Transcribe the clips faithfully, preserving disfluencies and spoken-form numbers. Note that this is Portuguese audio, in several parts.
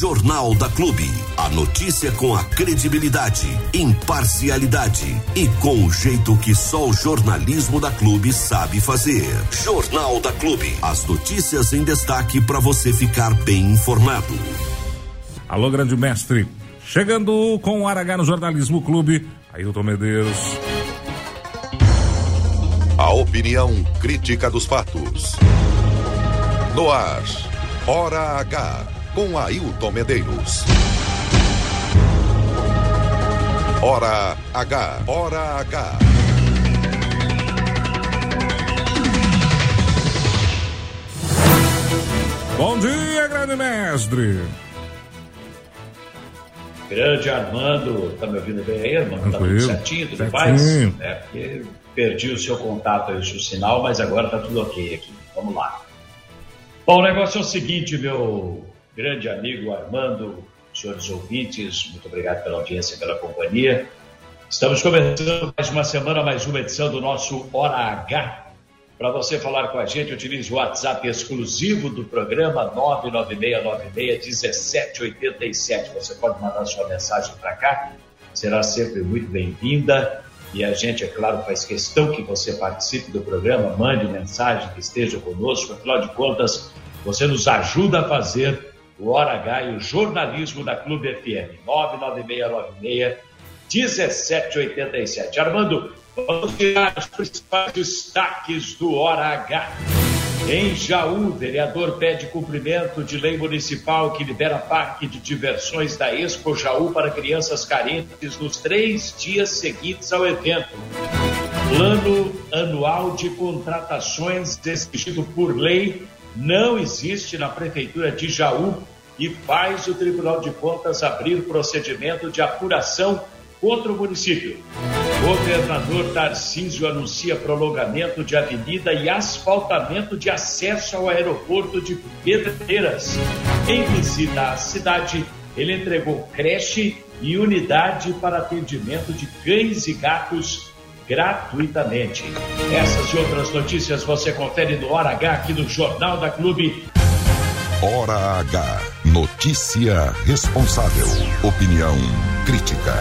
Jornal da Clube. A notícia com a credibilidade, imparcialidade e com o jeito que só o jornalismo da Clube sabe fazer. Jornal da Clube. As notícias em destaque para você ficar bem informado. Alô, grande mestre. Chegando com o Aragá no Jornalismo Clube, Hailton Medeiros. A opinião crítica dos fatos. No ar, Hora H, com Hailton Medeiros. Hora H, Hora H. Bom dia, grande mestre. Grande Armando, tá me ouvindo bem aí, Armando? Tá tudo certinho, tudo certinho. Paz? É, porque perdi o seu contato aí, o seu sinal, mas agora tá tudo ok aqui. Vamos lá. Bom, o negócio é o seguinte, meu grande amigo Armando, senhores ouvintes, muito obrigado pela audiência, pela companhia. Estamos começando mais uma semana, mais uma edição do nosso Hora H. Para você falar com a gente, utilize o WhatsApp exclusivo do programa nove nove seis nove seis um sete oito sete. Você pode mandar sua mensagem para cá, será sempre muito bem-vinda. E a gente, é claro, faz questão que você participe do programa, mande mensagem, que esteja conosco. Afinal de contas, você nos ajuda a fazer o Hora H e o jornalismo da Clube F M. nove nove seis nove seis um sete oito sete. Armando, vamos tirar os principais destaques do Hora H. Em Jaú, vereador pede cumprimento de lei municipal que libera parque de diversões da Expo Jaú para crianças carentes nos três dias seguintes ao evento. Plano anual de contratações exigido por lei não existe na Prefeitura de Jaú e faz o Tribunal de Contas abrir procedimento de apuração contra o município. Governador Tarcísio anuncia prolongamento de avenida e asfaltamento de acesso ao aeroporto de Pedreiras. Em visita à cidade, ele entregou creche e unidade para atendimento de cães e gatos gratuitamente. Essas e outras notícias você confere no Hora H aqui no Jornal da Clube. Hora H. Notícia responsável. Opinião crítica.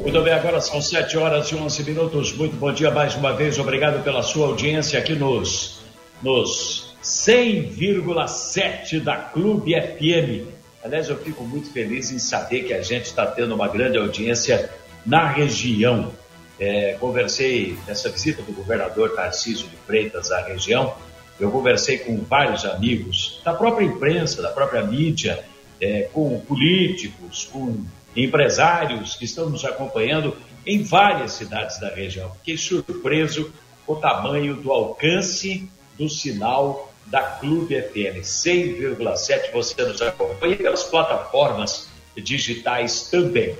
Muito bem, agora são sete horas e onze minutos. Muito bom dia mais uma vez. Obrigado pela sua audiência aqui nos, nos cem vírgula sete da Clube F M. Aliás, eu fico muito feliz em saber que a gente está tendo uma grande audiência na região. É, conversei nessa visita do governador Tarcísio de Freitas à região. Eu conversei com vários amigos da própria imprensa, da própria mídia, é, com políticos, com empresários que estão nos acompanhando em várias cidades da região. Fiquei surpreso com o tamanho do alcance do sinal da Clube F M. cem vírgula sete, você nos acompanha pelas plataformas digitais também.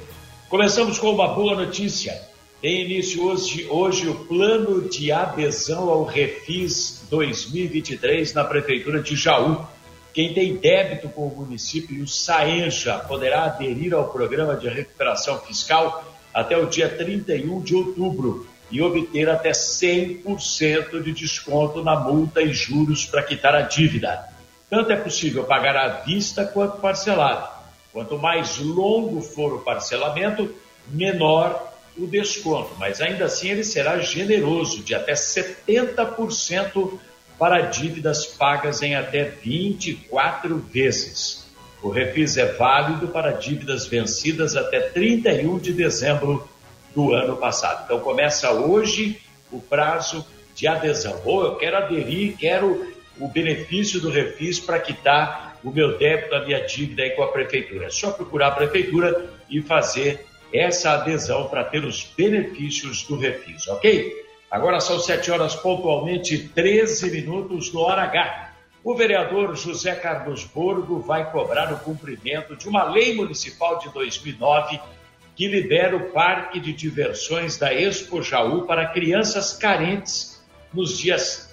Começamos com uma boa notícia. Tem início hoje, hoje o plano de adesão ao Refis dois mil e vinte e três na Prefeitura de Jaú. Quem tem débito com o município e o SAENJA poderá aderir ao programa de recuperação fiscal até o dia trinta e um de outubro e obter até cem por cento de desconto na multa e juros para quitar a dívida. Tanto é possível pagar à vista quanto parcelado. Quanto mais longo for o parcelamento, menor o desconto, mas ainda assim ele será generoso, de até setenta por cento para dívidas pagas em até vinte e quatro vezes. O refis é válido para dívidas vencidas até trinta e um de dezembro do ano passado. Então começa hoje o prazo de adesão. Ou eu quero aderir, quero o benefício do refis para quitar o meu débito, a minha dívida aí com a prefeitura. É só procurar a prefeitura e fazer essa adesão para ter os benefícios do refis, ok? Agora são sete horas pontualmente treze minutos no Hora H. O vereador José Carlos Borgo vai cobrar o cumprimento de uma lei municipal de dois mil e nove que libera o parque de diversões da Expo Jaú para crianças carentes nos dias,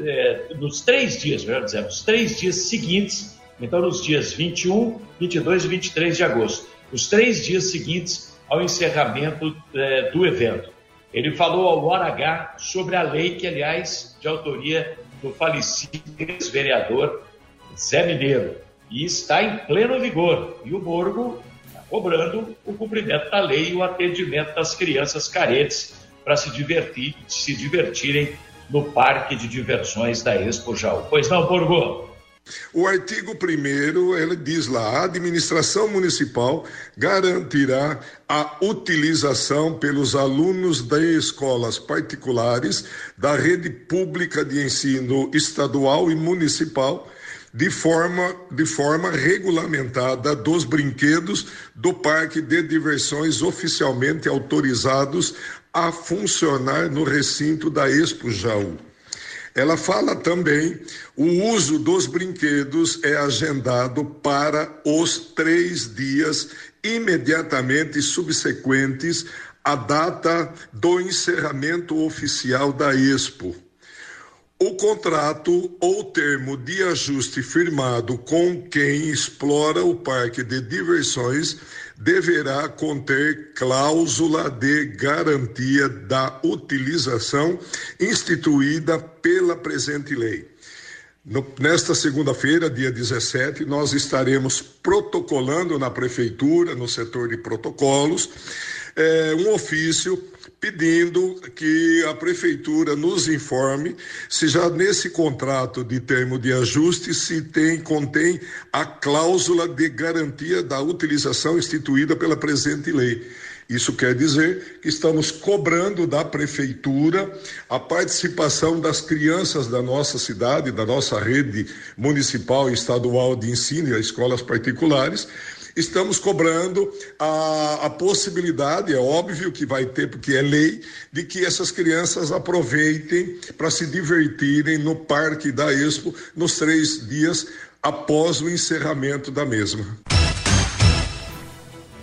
eh, nos três dias, melhor dizendo, nos três dias seguintes, então nos dias vinte e um, vinte e dois e vinte e três de agosto, os três dias seguintes ao encerramento eh, do evento. Ele falou ao Hora H sobre a lei que, aliás, de autoria do falecido ex-vereador Zé Mineiro. e está em pleno vigor. E o Borgo está cobrando o cumprimento da lei e o atendimento das crianças carentes para se divertir, se divertirem no Parque de Diversões da Expo Jaú. Pois não, Borgo? O artigo primeiro, ele diz lá, a administração municipal garantirá a utilização pelos alunos de escolas particulares da rede pública de ensino estadual e municipal de forma, de forma regulamentada dos brinquedos do Parque de Diversões oficialmente autorizados a funcionar no recinto da Expo Jaú. Ela fala também, o uso dos brinquedos é agendado para os três dias imediatamente subsequentes à data do encerramento oficial da Expo. O contrato ou termo de ajuste firmado com quem explora o parque de diversões deverá conter cláusula de garantia da utilização instituída pela presente lei. No, nesta segunda-feira, dia dezessete, nós estaremos protocolando na prefeitura, no setor de protocolos, é, um ofício pedindo que a prefeitura nos informe se já nesse contrato de termo de ajuste se tem, contém a cláusula de garantia da utilização instituída pela presente lei. Isso quer dizer que estamos cobrando da prefeitura a participação das crianças da nossa cidade, da nossa rede municipal e estadual de ensino e as escolas particulares. Estamos cobrando a, a possibilidade, é óbvio que vai ter, porque é lei, de que essas crianças aproveitem para se divertirem no Parque da Expo nos três dias após o encerramento da mesma.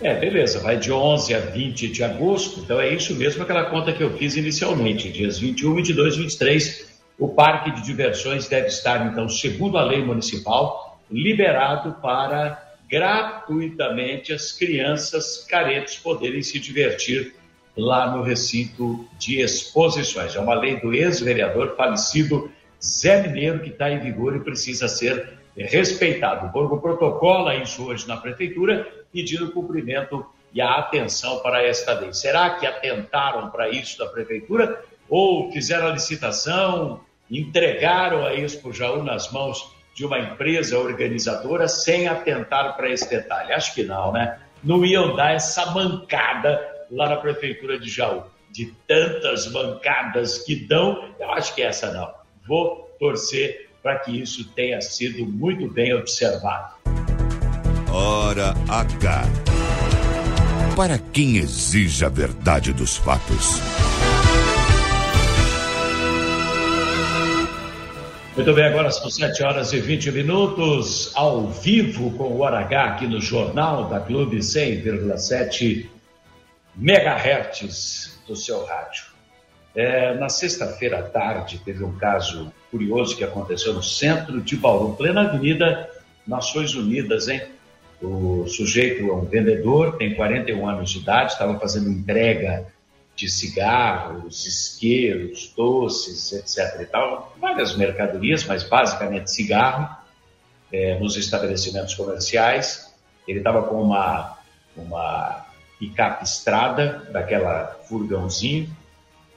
É, beleza, vai de onze a vinte de agosto, então é isso mesmo, aquela conta que eu fiz inicialmente, dias vinte e um, vinte e dois, vinte e três, o Parque de Diversões deve estar, então, segundo a lei municipal, liberado para gratuitamente as crianças carentes poderem se divertir lá no recinto de exposições. É uma lei do ex-vereador falecido Zé Mineiro que está em vigor e precisa ser respeitado. O Borgo protocola isso hoje na prefeitura, pedindo o cumprimento e a atenção para esta lei. Será que atentaram para isso da prefeitura ou fizeram a licitação, entregaram a Expo Jaú nas mãos de uma empresa organizadora sem atentar para esse detalhe? Acho que não, né? Não iam dar essa mancada lá na Prefeitura de Jaú. De tantas mancadas que dão, eu acho que essa não. Vou torcer para que isso tenha sido muito bem observado. Hora H. Para quem exige a verdade dos fatos. Muito bem, agora são sete horas e vinte minutos, ao vivo com o Hora H aqui no Jornal da Clube, cem vírgula sete megahertz do seu rádio. É, na sexta-feira à tarde teve um caso curioso que aconteceu no centro de Bauru, plena avenida Nações Unidas, hein? O sujeito é um vendedor, tem quarenta e um anos de idade, estava fazendo entrega de cigarros, isqueiros, doces, etcétera e tal, várias mercadorias, mas basicamente cigarro, é, nos estabelecimentos comerciais. Ele estava com uma, uma picape Estrada, daquela furgãozinho,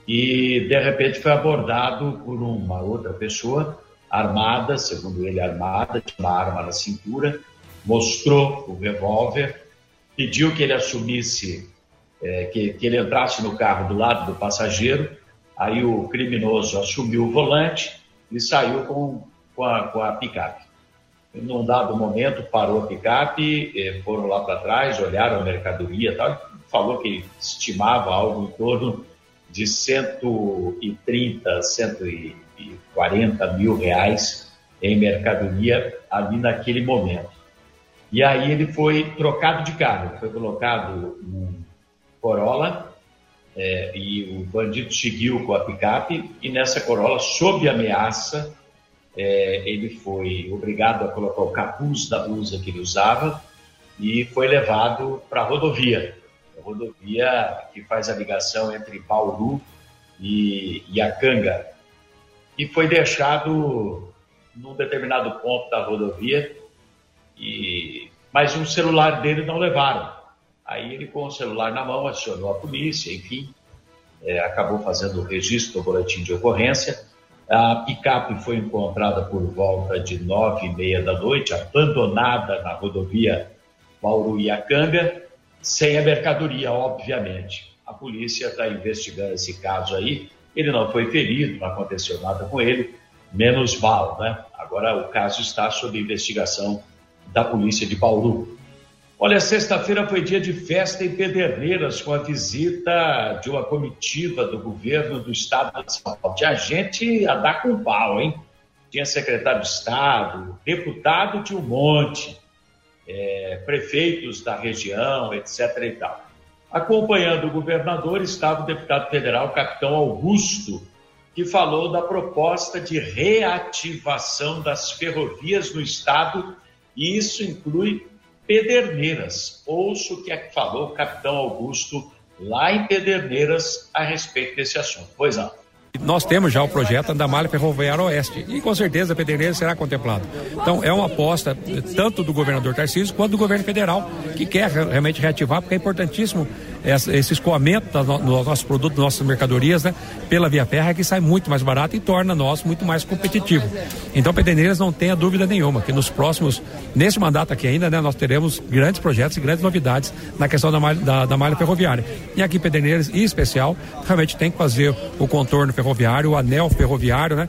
e de repente foi abordado por uma outra pessoa, armada, segundo ele armada, tinha uma arma na cintura, mostrou o revólver, pediu que ele assumisse É, que, que ele entrasse no carro do lado do passageiro. Aí o criminoso assumiu o volante e saiu com, com, a, com a picape. Num dado momento, parou a picape, foram lá para trás, olharam a mercadoria e tal, falou que estimava algo em torno de cento e trinta, cento e quarenta mil reais em mercadoria ali naquele momento. E aí ele foi trocado de carro, foi colocado num Corolla, é, e o bandido seguiu com a picape, e nessa Corolla, sob ameaça, é, ele foi obrigado a colocar o capuz da blusa que ele usava e foi levado para a rodovia, a rodovia que faz a ligação entre Bauru e, e Acanga, e foi deixado num determinado ponto da rodovia, E... mas o celular dele não levaram. Aí ele, com o celular na mão, acionou a polícia, enfim, é, acabou fazendo o registro do boletim de ocorrência. A picape foi encontrada por volta de nove e meia da noite, abandonada na rodovia Bauru e Acanga, sem a mercadoria, obviamente. A polícia está investigando esse caso aí. Ele não foi ferido, não aconteceu nada com ele, menos mal, né? Agora o caso está sob investigação da polícia de Bauru. Olha, sexta-feira foi dia de festa em Pederneiras, com a visita de uma comitiva do governo do estado de São Paulo. Tinha gente a dar com pau, hein? Tinha secretário de Estado, deputado de um monte, é, prefeitos da região, etcétera e tal. Acompanhando o governador estava o deputado federal Capitão Augusto, que falou da proposta de reativação das ferrovias no estado, e isso inclui Pederneiras. Ouço o que é que falou o Capitão Augusto lá em Pederneiras a respeito desse assunto. Pois não. Nós temos já o projeto da malha ferroviária oeste e com certeza Pederneiras será contemplado. Então é uma aposta tanto do governador Tarcísio quanto do governo federal, que quer realmente reativar, porque é importantíssimo esse escoamento dos nossos produtos, das nossas mercadorias, né, pela via férrea, que sai muito mais barato e torna nós muito mais competitivo. Então Pederneiras, não tenha dúvida nenhuma que nos próximos, nesse mandato aqui ainda, né, nós teremos grandes projetos e grandes novidades na questão da malha, da, da malha ferroviária. E aqui Pederneiras, em especial, realmente tem que fazer o contorno ferroviário, o anel ferroviário, né,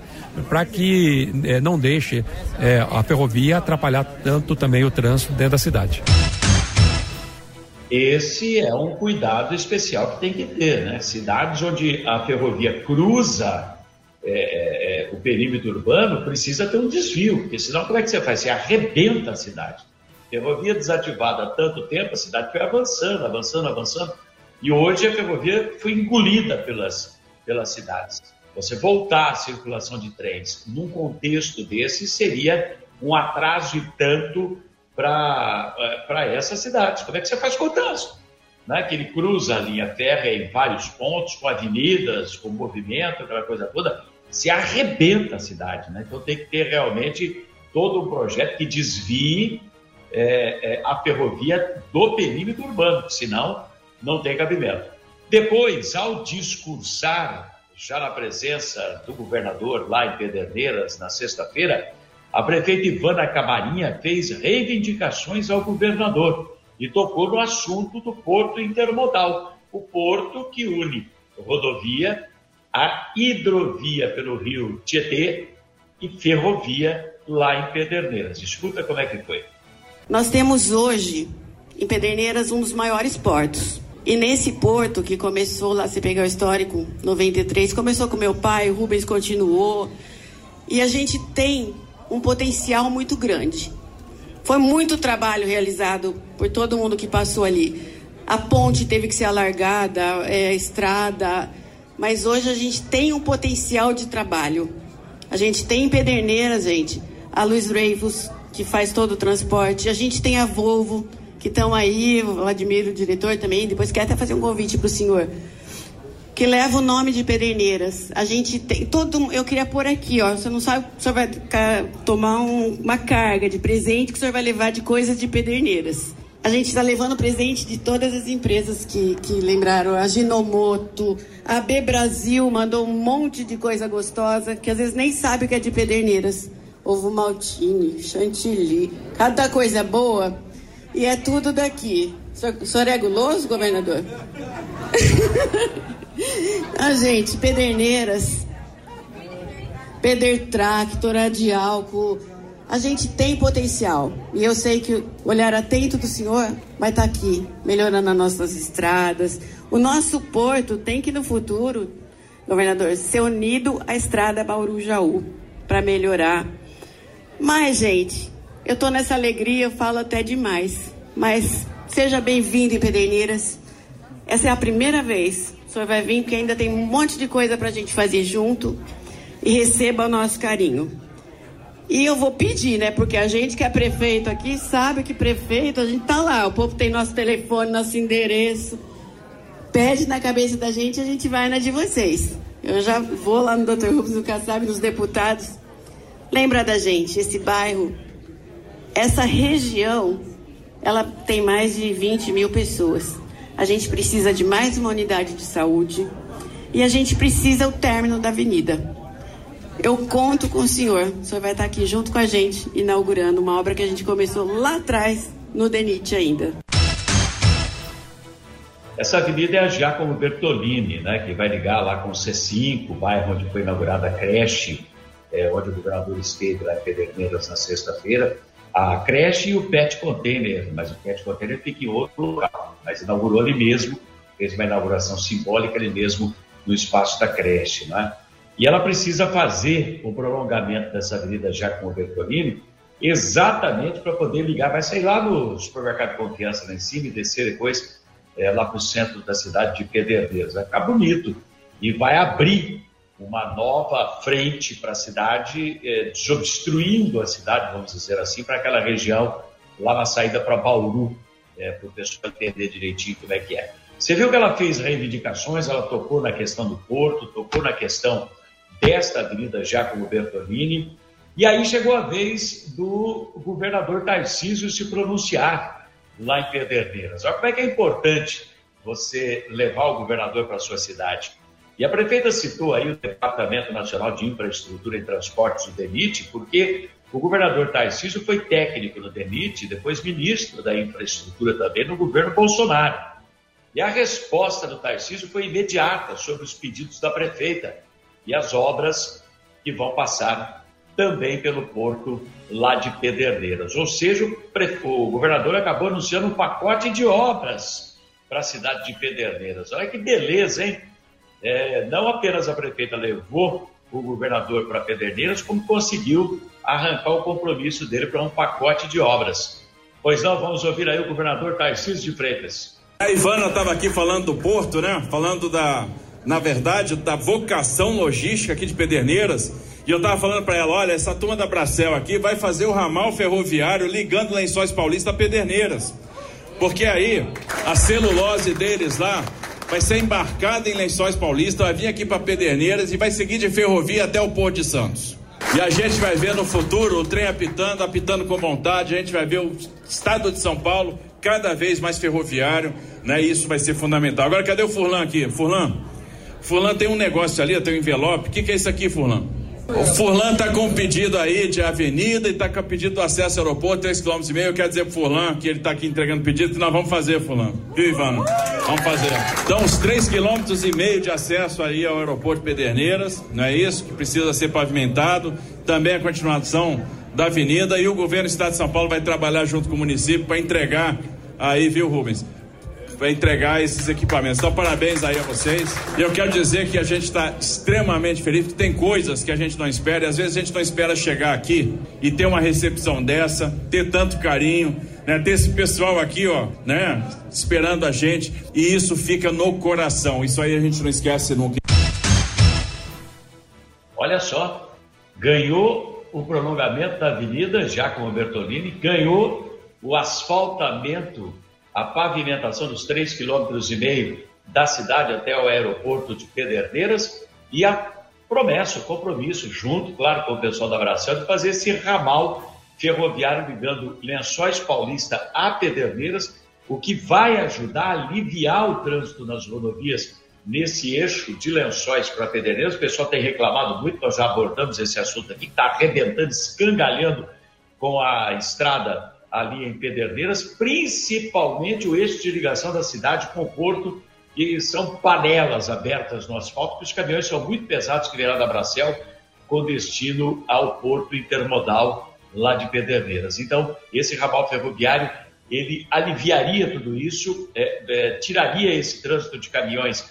para que eh, não deixe eh, a ferrovia atrapalhar tanto também o trânsito dentro da cidade. Esse é um cuidado especial que tem que ter, né? Cidades onde a ferrovia cruza é, é, o perímetro urbano precisa ter um desvio, porque senão como é que você faz? Você arrebenta a cidade. Ferrovia desativada há tanto tempo, a cidade foi avançando, avançando, avançando, e hoje a ferrovia foi engolida pelas, pelas cidades. Você voltar à circulação de trens num contexto desse seria um atraso e tanto para essas cidades. Como é que você faz com o trânsito? Né? Que ele cruza a linha férrea em vários pontos, com avenidas, com movimento, aquela coisa toda, se arrebenta a cidade. Né? Então tem que ter realmente todo um projeto que desvie é, é, a ferrovia do perímetro urbano, senão não tem cabimento. Depois, ao discursar, já na presença do governador lá em Pederneiras, na sexta-feira, a prefeita Ivana Cabarinha fez reivindicações ao governador e tocou no assunto do porto intermodal, o porto que une rodovia, a hidrovia pelo rio Tietê e ferrovia lá em Pederneiras. Escuta como é que foi. Nós temos hoje em Pederneiras um dos maiores portos. E nesse porto que começou lá, se pegar o histórico, noventa e três, começou com meu pai, o Rubens continuou, e a gente tem um potencial muito grande. Foi muito trabalho realizado por todo mundo que passou ali. A ponte teve que ser alargada, é, a estrada, mas hoje a gente tem um potencial de trabalho. A gente tem em Pederneiras, gente, a Luiz Reivos, que faz todo o transporte. A gente tem a Volvo, que estão aí, o Vladimir, o diretor também, depois quer até fazer um convite para o senhor, que leva o nome de Pederneiras. A gente tem todo... Eu queria pôr aqui, ó. Você não sabe, o senhor vai tomar um, uma carga de presente que o senhor vai levar de coisas de Pederneiras. A gente está levando presente de todas as empresas que, que lembraram. A Ajinomoto, a B Brasil mandou um monte de coisa gostosa que às vezes nem sabe o que é de Pederneiras. Ovo maltine, chantilly, cada coisa boa. E é tudo daqui. O senhor, o senhor é guloso, governador? Ah, gente, Pederneiras, Pedertractor, de álcool, a gente tem potencial. E eu sei que o olhar atento do senhor vai estar aqui, melhorando as nossas estradas. O nosso porto tem que, no futuro, governador, ser unido à estrada Bauru-Jaú, para melhorar. Mas, gente, eu estou nessa alegria, eu falo até demais. Mas seja bem-vindo em Pederneiras. Essa é a primeira vez. O senhor vai vir porque ainda tem um monte de coisa para a gente fazer junto, e receba o nosso carinho. E eu vou pedir, né? Porque a gente que é prefeito aqui sabe que prefeito, a gente tá lá, o povo tem nosso telefone, nosso endereço. Pede na cabeça da gente, a gente vai na de vocês. Eu já vou lá no doutor Rubens, no Kassab, nos deputados. Lembra da gente, esse bairro Essa região, ela tem mais de vinte mil pessoas. A gente precisa de mais uma unidade de saúde e a gente precisa o término da avenida. Eu conto com o senhor. O senhor vai estar aqui junto com a gente, inaugurando uma obra que a gente começou lá atrás, no D N I T ainda. Essa avenida é a Giacomo Bertolini, né, que vai ligar lá com o C cinco, o bairro onde foi inaugurada a creche, é, onde o governador esteve lá em Pederneiras na sexta-feira. A creche e o pet container, mas o pet container fica em outro local, mas inaugurou ali mesmo, fez uma inauguração simbólica ali mesmo no espaço da creche, né? E ela precisa fazer o prolongamento dessa avenida Giacomo Bertolini exatamente para poder ligar, vai sair lá no supermercado de Confiança lá em cima e descer depois é, lá para o centro da cidade de Pedreiras. Vai ficar bonito e vai abrir uma nova frente para a cidade, eh, desobstruindo a cidade, vamos dizer assim, para aquela região lá na saída para Bauru, eh, para o pessoal entender direitinho como é que é. Você viu que ela fez reivindicações, ela tocou na questão do porto, tocou na questão desta avenida Giacomo Bertolini, e aí chegou a vez do governador Tarcísio se pronunciar lá em Pederneiras. Olha como é que é importante você levar o governador para a sua cidade. E a prefeita citou aí o Departamento Nacional de Infraestrutura e Transportes do D N I T, porque o governador Tarcísio foi técnico no D N I T, depois ministro da Infraestrutura também no governo Bolsonaro. E a resposta do Tarcísio foi imediata sobre os pedidos da prefeita e as obras que vão passar também pelo porto lá de Pederneiras. Ou seja, o, pre... o governador acabou anunciando um pacote de obras para a cidade de Pederneiras. Olha que beleza, hein? É, não apenas a prefeita levou o governador para Pederneiras, como conseguiu arrancar o compromisso dele para um pacote de obras. Pois não, vamos ouvir aí o governador Tarcísio de Freitas. A Ivana estava aqui falando do porto, né? Falando da, na verdade, da vocação logística aqui de Pederneiras. E eu estava falando para ela, olha, essa turma da Bracell aqui vai fazer o ramal ferroviário ligando Lençóis Paulista a Pederneiras. Porque aí a celulose deles lá vai ser embarcada em Lençóis Paulista, vai vir aqui para Pederneiras e vai seguir de ferrovia até o Porto de Santos. E a gente vai ver no futuro o trem apitando, apitando com vontade, a gente vai ver o estado de São Paulo cada vez mais ferroviário, né? Isso vai ser fundamental. Agora, cadê o Furlan aqui? Furlan? Furlan tem um negócio ali, tem um envelope. O que, que é isso aqui, Furlan? O Furlan está com um pedido aí de avenida e está com o pedido do acesso ao aeroporto, três quilômetros e meio. Eu quero dizer pro Furlan que ele está aqui entregando pedido que nós vamos fazer, Furlan. Viu, Ivana? Vamos fazer. Então, os três quilômetros e meio de acesso aí ao aeroporto de Pederneiras, não é isso? Que precisa ser pavimentado. Também a continuação da avenida. E o governo do Estado de São Paulo vai trabalhar junto com o município para entregar aí, viu, Rubens? Para entregar esses equipamentos. Então, parabéns aí a vocês. E eu quero dizer que a gente está extremamente feliz, porque tem coisas que a gente não espera, e às vezes a gente não espera chegar aqui e ter uma recepção dessa, ter tanto carinho, né? Ter esse pessoal aqui, ó, né? Esperando a gente, e isso fica no coração. Isso aí a gente não esquece nunca. Olha só, ganhou o prolongamento da avenida Giacomo Bertolini, ganhou o asfaltamento, a pavimentação dos três vírgula cinco quilômetros da cidade até o aeroporto de Pederneiras e a promessa, o compromisso, junto, claro, com o pessoal da Bracell, de fazer esse ramal ferroviário ligando Lençóis Paulista a Pederneiras, o que vai ajudar a aliviar o trânsito nas rodovias nesse eixo de Lençóis para Pederneiras. O pessoal tem reclamado muito, nós já abordamos esse assunto aqui, que está arrebentando, escangalhando com a estrada ali em Pederneiras, principalmente o eixo de ligação da cidade com o porto, que são panelas abertas no asfalto, porque os caminhões são muito pesados que virá da Bracell com destino ao porto intermodal lá de Pederneiras. Então, esse ramal ferroviário, ele aliviaria tudo isso, é, é, tiraria esse trânsito de caminhões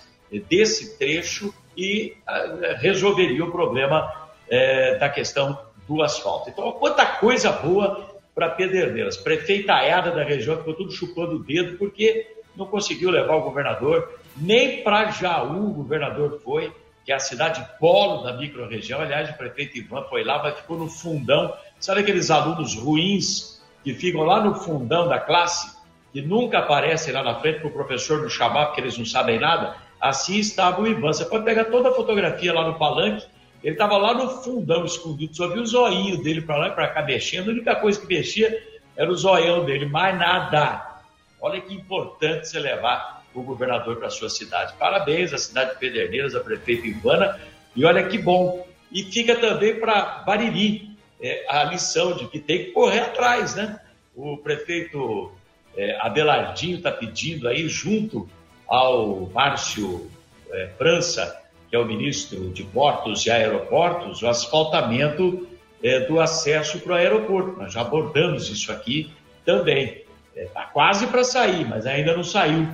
desse trecho e é, resolveria o problema é, da questão do asfalto. Então, quanta coisa boa para Pederneiras. Prefeitaiada da região ficou tudo chupando o dedo porque não conseguiu levar o governador, nem para Jaú o governador foi, que é a cidade polo da microrregião. Aliás, o prefeito Ivan foi lá, mas ficou no fundão. Sabe aqueles alunos ruins que ficam lá no fundão da classe, que nunca aparecem lá na frente para o professor não chamar porque eles não sabem nada? Assim estava o Ivan. Você pode pegar toda a fotografia lá no palanque. Ele estava lá no fundão, escondido, só viu o zoinho dele para lá e para cá mexendo. A única coisa que mexia era o zoião dele, mais nada. Olha que importante você levar o governador para a sua cidade. Parabéns à cidade de Pederneiras, à prefeita Ivana, e olha que bom. E fica também para Bariri é, a lição de que tem que correr atrás, né? O prefeito é, Abelardinho está pedindo aí, junto ao Márcio é, França, que é o ministro de Portos e Aeroportos, o asfaltamento é, do acesso para o aeroporto. Nós já abordamos isso aqui também. Está é, quase para sair, mas ainda não saiu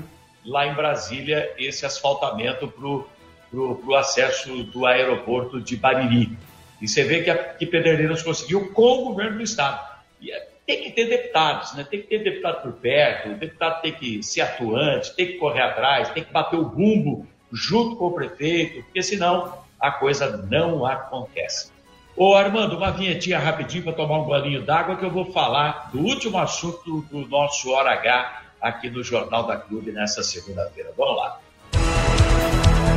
lá em Brasília esse asfaltamento para o Pro, pro acesso do aeroporto de Bariri. E você vê que, a, que Pederneiras conseguiu com o governo do Estado. E tem que ter deputados, né? Tem que ter deputado por perto, o deputado tem que ser atuante, tem que correr atrás, tem que bater o rumbo junto com o prefeito, porque senão a coisa não acontece. Ô Armando, uma vinhetinha rapidinho para tomar um golinho d'água que eu vou falar do último assunto do nosso Hora H aqui no Jornal da Clube nessa segunda-feira. Vamos lá.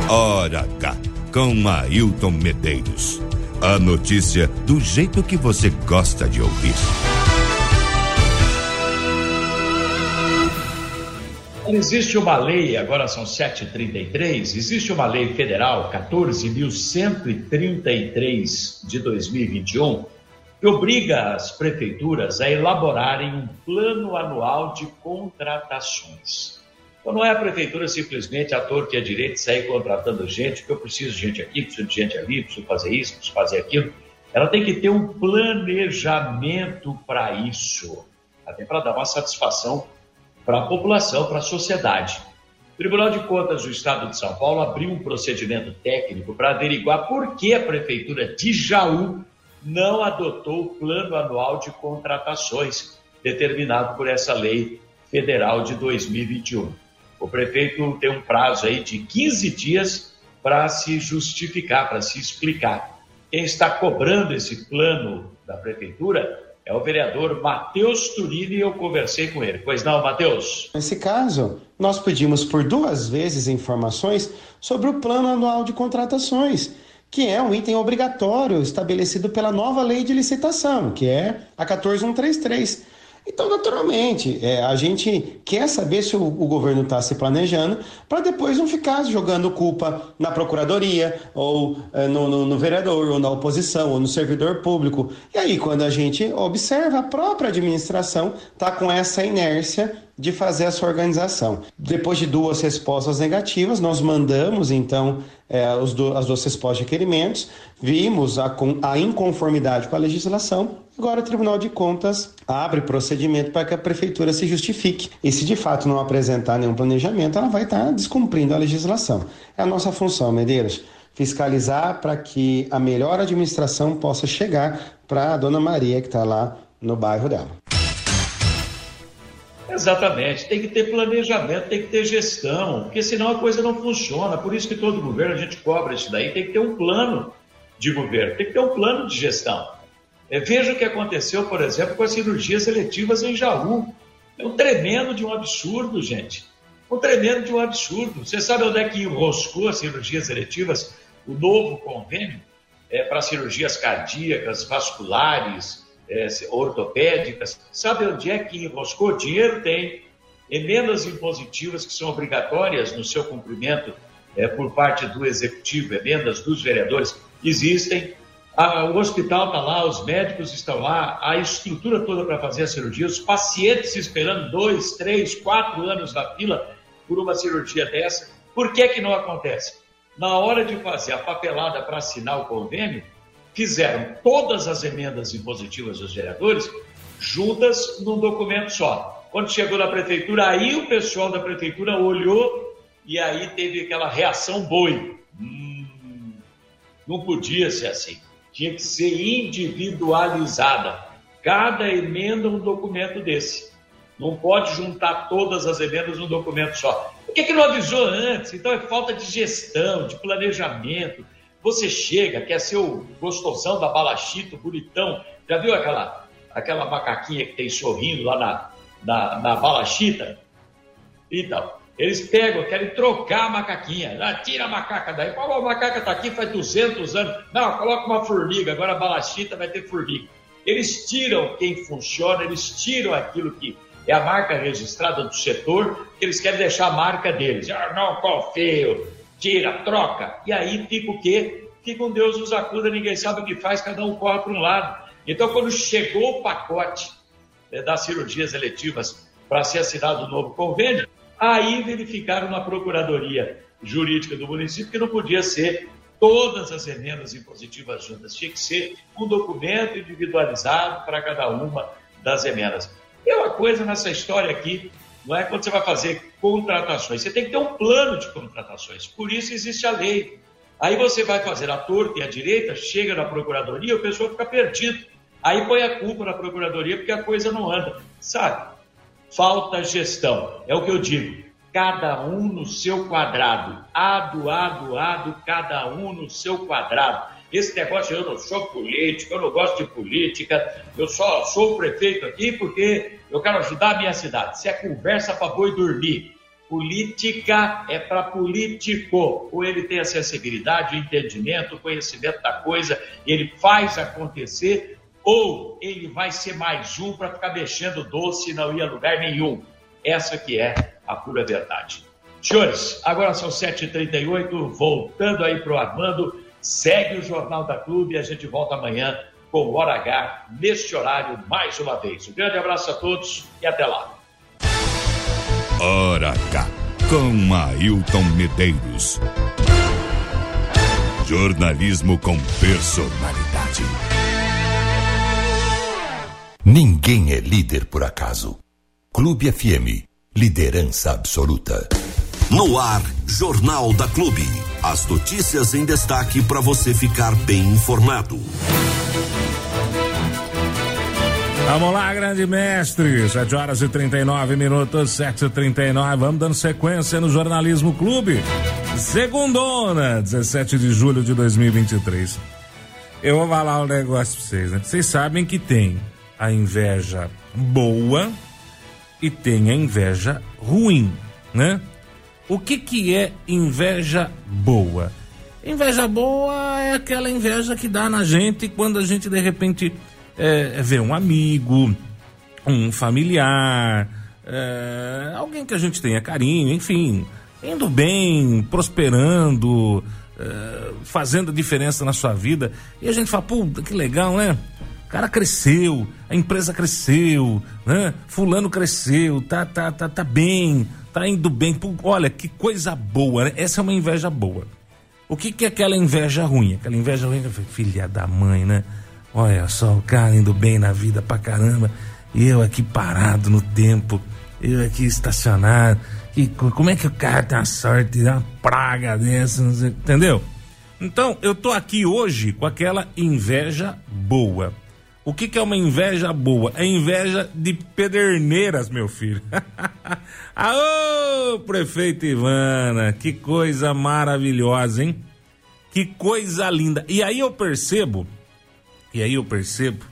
Hora H, com Hailton Medeiros. A notícia do jeito que você gosta de ouvir. Existe uma lei, agora são sete e trinta e três, existe uma lei federal quatorze mil cento e trinta e três de dois mil e vinte e um que obriga as prefeituras a elaborarem um plano anual de contratações. Então, não é a prefeitura simplesmente à torta e à direita sair contratando gente, porque eu preciso de gente aqui, preciso de gente ali, preciso fazer isso, preciso fazer aquilo. Ela tem que ter um planejamento para isso, até para dar uma satisfação para a população, para a sociedade. O Tribunal de Contas do Estado de São Paulo abriu um procedimento técnico para averiguar por que a prefeitura de Jaú não adotou o plano anual de contratações determinado por essa lei federal de dois mil e vinte e um. O prefeito tem um prazo aí de quinze dias para se justificar, para se explicar. Quem está cobrando esse plano da prefeitura é o vereador Matheus Turini, e eu conversei com ele. Pois não, Matheus? Nesse caso, nós pedimos por duas vezes informações sobre o plano anual de contratações, que é um item obrigatório estabelecido pela nova lei de licitação, que é a quatorze mil cento e trinta e três. Então, naturalmente, é, a gente quer saber se o, o governo está se planejando para depois não ficar jogando culpa na procuradoria ou é, no, no, no vereador ou na oposição ou no servidor público. E aí, quando a gente observa, a própria administração está com essa inércia de fazer essa organização. Depois de duas respostas negativas, nós mandamos, então, eh, os do, as duas respostas de requerimentos, vimos a, a inconformidade com a legislação, agora o Tribunal de Contas abre procedimento para que a Prefeitura se justifique. E se, de fato, não apresentar nenhum planejamento, ela vai estar descumprindo a legislação. É a nossa função, Medeiros, fiscalizar para que a melhor administração possa chegar para a dona Maria, que está lá no bairro dela. Exatamente, tem que ter planejamento, tem que ter gestão, porque senão a coisa não funciona. Por isso que todo governo, a gente cobra isso daí, tem que ter um plano de governo, tem que ter um plano de gestão. É, veja o que aconteceu, por exemplo, com as cirurgias eletivas em Jaú. É um tremendo de um absurdo, gente. Um tremendo de um absurdo. Você sabe onde é que enroscou as cirurgias eletivas? O novo convênio é, para cirurgias cardíacas, vasculares, ortopédicas, sabe onde é que enroscou? Dinheiro tem, emendas impositivas que são obrigatórias no seu cumprimento é, por parte do executivo, emendas dos vereadores, existem, a, o hospital está lá, os médicos estão lá, a estrutura toda para fazer a cirurgia, os pacientes esperando dois, três, quatro anos na fila por uma cirurgia dessa. Por que que não acontece? Na hora de fazer a papelada para assinar o convênio, fizeram todas as emendas impositivas dos vereadores juntas num documento só. Quando chegou na prefeitura, aí o pessoal da prefeitura olhou e aí teve aquela reação boi. Hum, não podia ser assim. Tinha que ser individualizada. Cada emenda um documento desse. Não pode juntar todas as emendas num documento só. Por que que não avisou antes? Então é falta de gestão, de planejamento. Você chega, quer ser o gostosão da balachito, bonitão. Já viu aquela, aquela macaquinha que tem sorrindo lá na, na, na balachita? Então, eles pegam, querem trocar a macaquinha. Ah, tira a macaca daí. Qual a macaca está aqui faz duzentos anos? Não, coloca uma formiga. Agora a balachita vai ter formiga. Eles tiram quem funciona, eles tiram aquilo que é a marca registrada do setor, que eles querem deixar a marca deles. Ah, não confio, tira, troca. E aí fica o quê? Fica um Deus nos acuda, ninguém sabe o que faz, cada um corre para um lado. Então, quando chegou o pacote, né, das cirurgias eletivas para ser assinado o novo convênio, aí verificaram na Procuradoria Jurídica do município que não podia ser todas as emendas impositivas juntas, tinha que ser um documento individualizado para cada uma das emendas. E uma coisa nessa história aqui, não é, quando você vai fazer contratações, você tem que ter um plano de contratações, por isso existe a lei. Aí você vai fazer a torta e a direita, chega na Procuradoria, o pessoal fica perdido. Aí põe a culpa na Procuradoria porque a coisa não anda, sabe? Falta gestão, é o que eu digo. Cada um no seu quadrado, ado, ado, ado, cada um no seu quadrado. Esse negócio, eu não sou político, eu não gosto de política, eu só sou o prefeito aqui porque eu quero ajudar a minha cidade. Se é conversa para boi dormir, política é para político. Ou ele tem a sensibilidade, o entendimento, o conhecimento da coisa, ele faz acontecer, ou ele vai ser mais um para ficar mexendo doce e não ir a lugar nenhum. Essa que é a pura verdade. Senhores, agora são sete e trinta e oito, voltando aí para o Armando, segue o Jornal da Clube e a gente volta amanhã com o Hora H, neste horário, mais uma vez. Um grande abraço a todos e até lá. Hora H, com Hailton Medeiros. Jornalismo com personalidade. Ninguém é líder por acaso. Clube F M, liderança absoluta. No ar, Jornal da Clube. As notícias em destaque para você ficar bem informado. Vamos lá, grande mestre. sete horas e trinta e nove minutos, sete e trinta e nove. Vamos dando sequência no Jornalismo Clube. Segundona, dezessete de julho de dois mil e vinte e três. Eu vou falar um negócio pra vocês, né? Vocês sabem que tem a inveja boa e tem a inveja ruim, né? O que que é inveja boa? Inveja boa é aquela inveja que dá na gente quando a gente de repente é, vê um amigo, um familiar, é, alguém que a gente tenha carinho, enfim, indo bem, prosperando, é, fazendo a diferença na sua vida, e a gente fala, puta, que legal, né? O cara cresceu, a empresa cresceu, né? Fulano cresceu, tá, tá, tá, tá bem, tá indo bem. Olha, que coisa boa, né? Essa é uma inveja boa. O que que é aquela inveja ruim? Aquela inveja ruim, filha da mãe, né? Olha só, o cara indo bem na vida pra caramba, e eu aqui parado no tempo, eu aqui estacionado, e como é que o cara tem a sorte de uma praga dessa, não sei, entendeu? Então, eu tô aqui hoje com aquela inveja boa. O que que é uma inveja boa? É inveja de Pederneiras, meu filho. Aô, prefeito Ivana, que coisa maravilhosa, hein? Que coisa linda. E aí eu percebo, e aí eu percebo,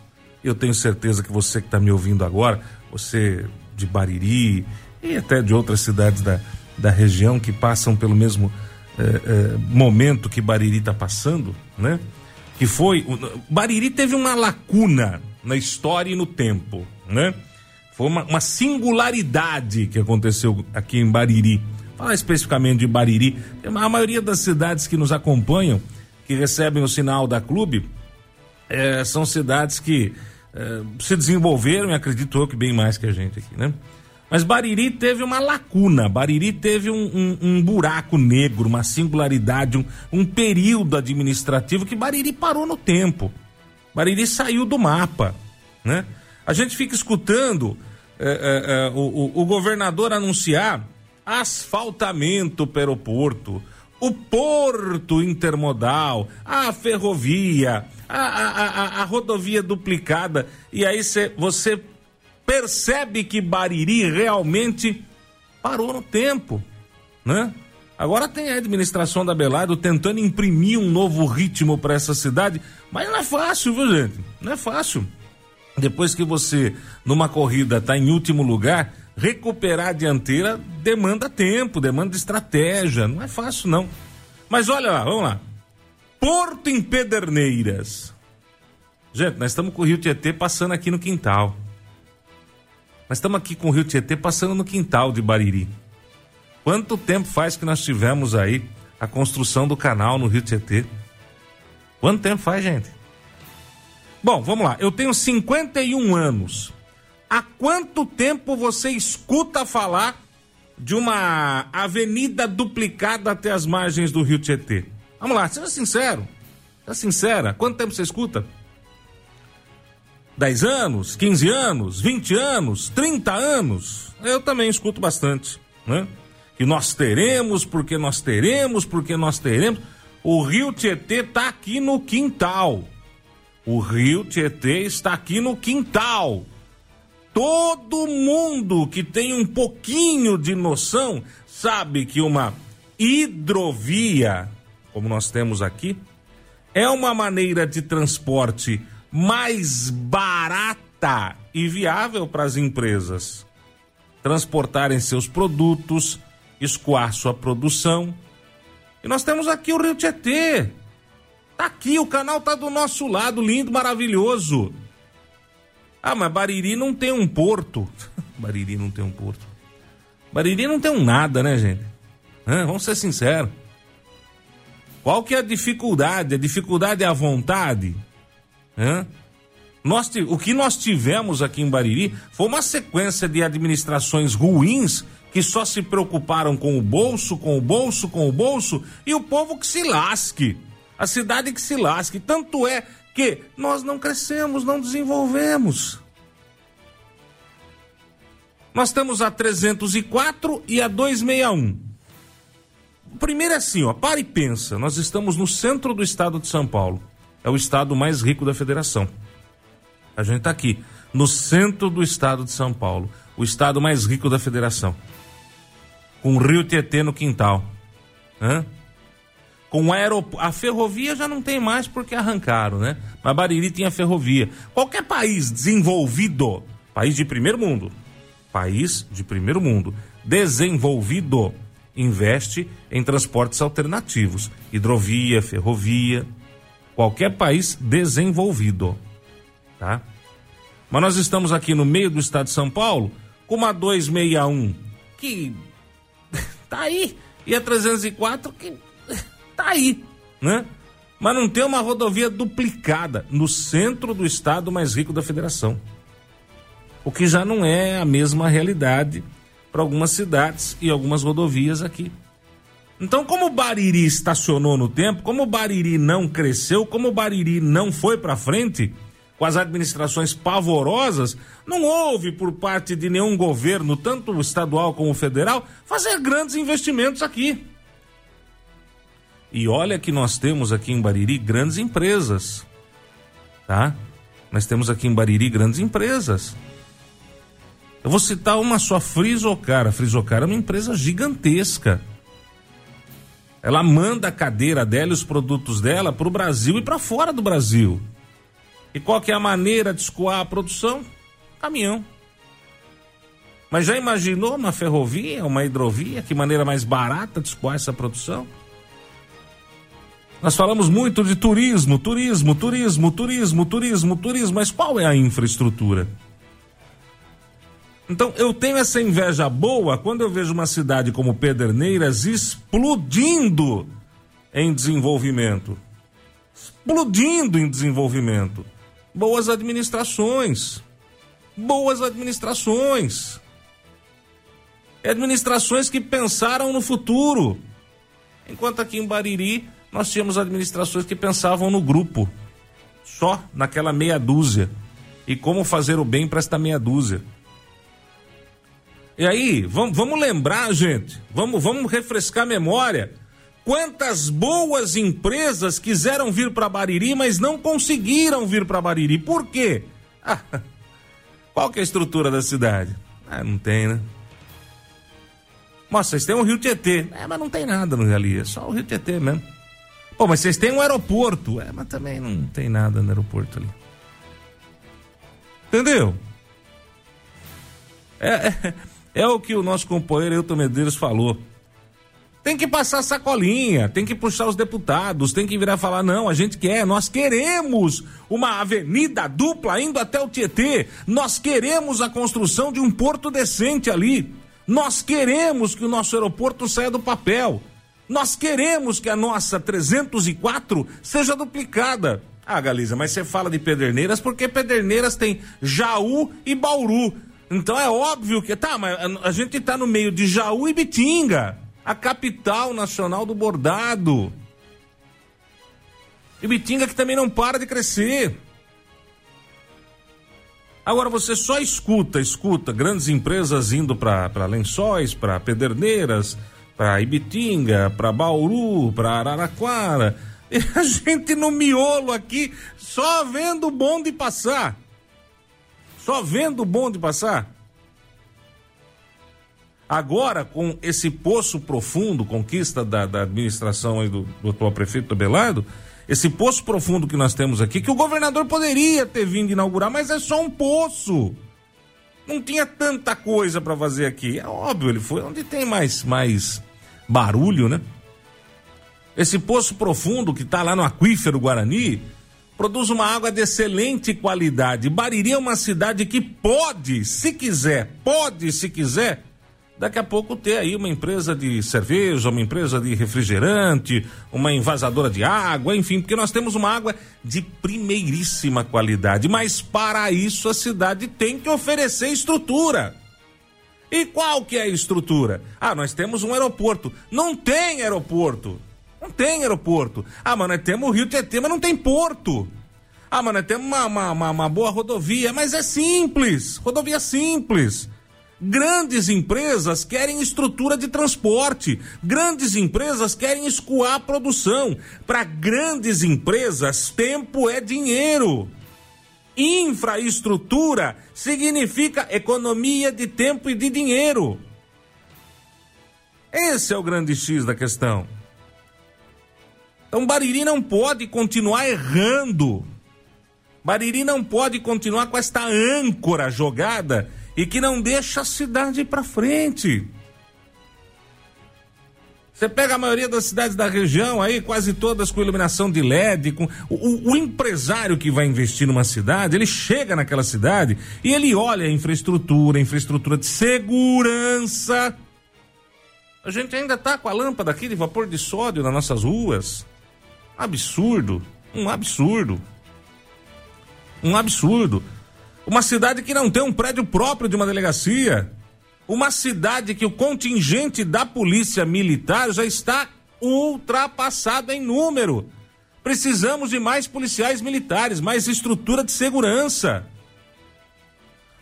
eu tenho certeza que você que está me ouvindo agora, você de Bariri e até de outras cidades da, da região que passam pelo mesmo eh, eh, momento que Bariri está passando, né? Que foi, Bariri teve uma lacuna na história e no tempo, né? Foi uma, uma singularidade que aconteceu aqui em Bariri. Falar especificamente de Bariri, a maioria das cidades que nos acompanham, que recebem o sinal da Clube, é, são cidades que é, se desenvolveram, e acredito eu que bem mais que a gente aqui, né? Mas Bariri teve uma lacuna, Bariri teve um, um, um buraco negro, uma singularidade, um, um período administrativo que Bariri parou no tempo. Bariri saiu do mapa, né? A gente fica escutando é, é, é, o, o, o governador anunciar asfaltamento para o aeroporto, o porto intermodal, a ferrovia, a, a, a, a rodovia duplicada, e aí cê, você... percebe que Bariri realmente parou no tempo, né? Agora tem a administração da Belardo tentando imprimir um novo ritmo para essa cidade, mas não é fácil, viu, gente? Não é fácil. Depois que você, numa corrida, está em último lugar, recuperar a dianteira demanda tempo, demanda estratégia, não é fácil, não. Mas olha lá, vamos lá. Porto em Pederneiras. Gente, nós estamos com o Rio Tietê passando aqui no quintal. Nós estamos aqui com o Rio Tietê passando no quintal de Bariri. Quanto tempo faz que nós tivemos aí a construção do canal no Rio Tietê? Quanto tempo faz, gente? Bom, vamos lá. Eu tenho cinquenta e um anos. Há quanto tempo você escuta falar de uma avenida duplicada até as margens do Rio Tietê? Vamos lá, seja sincero. Seja sincera. Quanto tempo você escuta? dez anos? quinze anos? vinte anos? trinta anos? Eu também escuto bastante, né? Que nós teremos, porque nós teremos, porque nós teremos. O Rio Tietê está aqui no quintal. O Rio Tietê está aqui no quintal. Todo mundo que tem um pouquinho de noção sabe que uma hidrovia, como nós temos aqui, é uma maneira de transporte mais barata e viável para as empresas transportarem seus produtos, escoar sua produção. E nós temos aqui o Rio Tietê. Tá aqui, o canal tá do nosso lado, lindo, maravilhoso. Ah, mas Bariri não tem um porto. Bariri não tem um porto. Bariri não tem um nada, né, gente? Ah, vamos ser sinceros. Qual que é a dificuldade? A dificuldade é a vontade. Ah, nós, o que nós tivemos aqui em Bariri foi uma sequência de administrações ruins que só se preocuparam com o bolso, com o bolso, com o bolso, e o povo que se lasque. A cidade que se lasque. Tanto é que nós não crescemos, não desenvolvemos. Nós estamos a trezentos e quatro e a duzentos e sessenta e um. O primeiro é assim, ó, para e pensa. Nós estamos no centro do estado de São Paulo. É o estado mais rico da federação. A gente está aqui, no centro do estado de São Paulo. O estado mais rico da federação. Com o Rio Tietê no quintal. Hã? Com a, aerop... a ferrovia já não tem mais porque arrancaram, né? Mas Bariri tinha ferrovia. Qualquer país desenvolvido, país de primeiro mundo, país de primeiro mundo, desenvolvido, investe em transportes alternativos, hidrovia, ferrovia, qualquer país desenvolvido, tá? Mas nós estamos aqui no meio do estado de São Paulo com uma duzentos e sessenta e um que tá aí e a trezentos e quatro que tá aí, né? Mas não tem uma rodovia duplicada no centro do estado mais rico da federação. O que já não é a mesma realidade para algumas cidades e algumas rodovias aqui. Então, como o Bariri estacionou no tempo, como o Bariri não cresceu, como o Bariri não foi para frente, com as administrações pavorosas, não houve por parte de nenhum governo, tanto estadual como federal, fazer grandes investimentos aqui. E olha que nós temos aqui em Bariri grandes empresas, tá? Nós temos aqui em Bariri grandes empresas. Eu vou citar uma só, Frisocara. Frisocara é uma empresa gigantesca. Ela manda a cadeira dela e os produtos dela para o Brasil e para fora do Brasil. E qual que é a maneira de escoar a produção? Caminhão. Mas já imaginou uma ferrovia, uma hidrovia? Que maneira mais barata de escoar essa produção? Nós falamos muito de turismo, turismo, turismo, turismo, turismo, turismo, mas qual é a infraestrutura? Então, eu tenho essa inveja boa quando eu vejo uma cidade como Pederneiras explodindo em desenvolvimento. Explodindo em desenvolvimento. Boas administrações. Boas administrações. Administrações que pensaram no futuro. Enquanto aqui em Bariri nós tínhamos administrações que pensavam no grupo, só naquela meia dúzia, e como fazer o bem para esta meia dúzia. E aí, vamos, vamos lembrar, gente, vamos, vamos refrescar a memória, quantas boas empresas quiseram vir para Bariri, mas não conseguiram vir para Bariri. Por quê? Ah, qual que é a estrutura da cidade? Ah, não tem, né? Nossa, vocês têm o Rio Tietê. É, mas não tem nada no Rio ali, é só o Rio Tietê mesmo. Pô, mas vocês têm um aeroporto. É, mas também não tem nada no aeroporto ali. Entendeu? É, é, é o que o nosso companheiro Hailton Medeiros falou. Tem que passar sacolinha, tem que puxar os deputados, tem que virar falar, não, a gente quer, nós queremos uma avenida dupla indo até o Tietê, nós queremos a construção de um porto decente ali, nós queremos que o nosso aeroporto saia do papel, nós queremos que a nossa trezentos e quatro seja duplicada. Ah, Galizia, mas você fala de Pederneiras porque Pederneiras tem Jaú e Bauru, então é óbvio que, tá, mas a gente tá no meio de Jaú e Bitinga. A capital nacional do bordado. E Bitinga que também não para de crescer. Agora você só escuta, escuta grandes empresas indo para Lençóis, para Pederneiras, para Ibitinga, para Bauru, para Araraquara. E a gente no miolo aqui só vendo o bonde passar. Só vendo o bonde passar. Agora, com esse poço profundo, conquista da, da administração aí do, do atual prefeito Abelardo, esse poço profundo que nós temos aqui, que o governador poderia ter vindo inaugurar, mas é só um poço. Não tinha tanta coisa para fazer aqui. É óbvio, ele foi onde tem mais, mais barulho, né? Esse poço profundo que está lá no aquífero Guarani produz uma água de excelente qualidade. Bariri é uma cidade que pode, se quiser, pode, se quiser... Daqui a pouco ter aí uma empresa de cerveja, uma empresa de refrigerante, uma envasadora de água, enfim, porque nós temos uma água de primeiríssima qualidade, mas para isso a cidade tem que oferecer estrutura. E qual que é a estrutura? Ah, nós temos um aeroporto. Não tem aeroporto. Não tem aeroporto. Ah, mas nós temos o Rio Tietê, mas não tem porto. Ah, mas nós temos uma, uma, uma, uma boa rodovia, mas é simples, rodovia simples. Grandes empresas querem estrutura de transporte, grandes empresas querem escoar a produção. Para grandes empresas, tempo é dinheiro. Infraestrutura significa economia de tempo e de dinheiro. Esse é o grande X da questão. Então Bariri não pode continuar errando. Bariri não pode continuar com esta âncora jogada e que não deixa a cidade ir para frente. Você pega a maioria das cidades da região aí, quase todas com iluminação de L E D, com... o, o, o empresário que vai investir numa cidade, ele chega naquela cidade e ele olha a infraestrutura, a infraestrutura de segurança. A gente ainda tá com a lâmpada aqui de vapor de sódio nas nossas ruas. Absurdo, um absurdo. Um absurdo. Uma cidade que não tem um prédio próprio de uma delegacia. Uma cidade que o contingente da polícia militar já está ultrapassado em número. Precisamos de mais policiais militares, mais estrutura de segurança.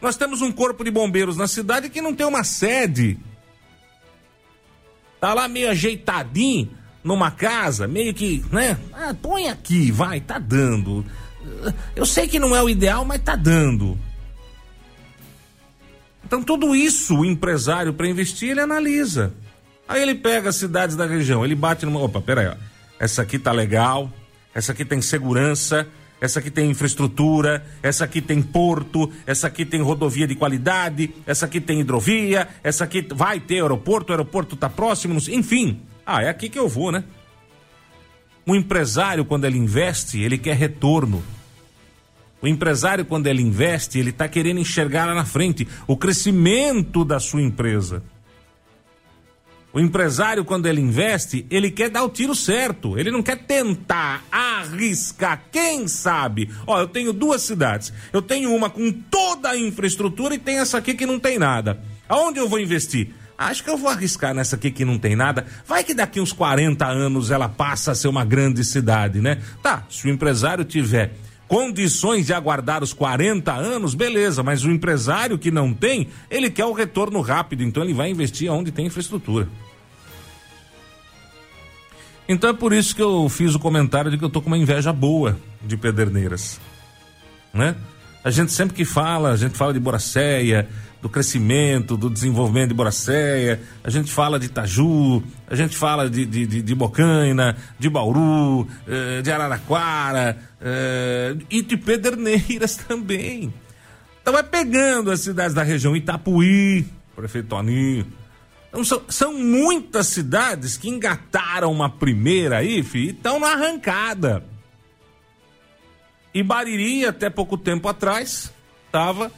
Nós temos um corpo de bombeiros na cidade que não tem uma sede. Tá lá meio ajeitadinho numa casa, meio que, né? Ah, põe aqui, vai, tá dando... Eu sei que não é o ideal, mas tá dando. Então tudo isso o empresário para investir, ele analisa. Aí ele pega as cidades da região, ele bate numa... Opa, peraí, ó. Essa aqui tá legal, essa aqui tem segurança, essa aqui tem infraestrutura, essa aqui tem porto, essa aqui tem rodovia de qualidade, essa aqui tem hidrovia, essa aqui vai ter aeroporto, o aeroporto tá próximo, não sei... enfim. Ah, é aqui que eu vou, né? O empresário, quando ele investe, ele quer retorno. O empresário, quando ele investe, ele está querendo enxergar lá na frente o crescimento da sua empresa. O empresário, quando ele investe, ele quer dar o tiro certo. Ele não quer tentar, arriscar, quem sabe. Ó, eu tenho duas cidades. Eu tenho uma com toda a infraestrutura e tem essa aqui que não tem nada. Aonde eu vou investir? Acho que eu vou arriscar nessa aqui que não tem nada. Vai que daqui uns quarenta anos ela passa a ser uma grande cidade, né? Tá, se o empresário tiver... condições de aguardar os quarenta anos, beleza, mas o empresário que não tem, ele quer o retorno rápido, então ele vai investir onde tem infraestrutura. Então é por isso que eu fiz o comentário de que eu tô com uma inveja boa de Pederneiras, né? A gente sempre que fala, a gente fala de Boracéia, do crescimento, do desenvolvimento de Boracéia, a gente fala de Itaju, a gente fala de, de, de, de Bocaina, de Bauru, eh, de Araraquara, eh, e de Pederneiras também. Então vai pegando as cidades da região, Itapuí, prefeito Toninho, Então, são, são muitas cidades que engataram uma primeira aí, filho, e estão na arrancada. E Bariri, até pouco tempo atrás, estava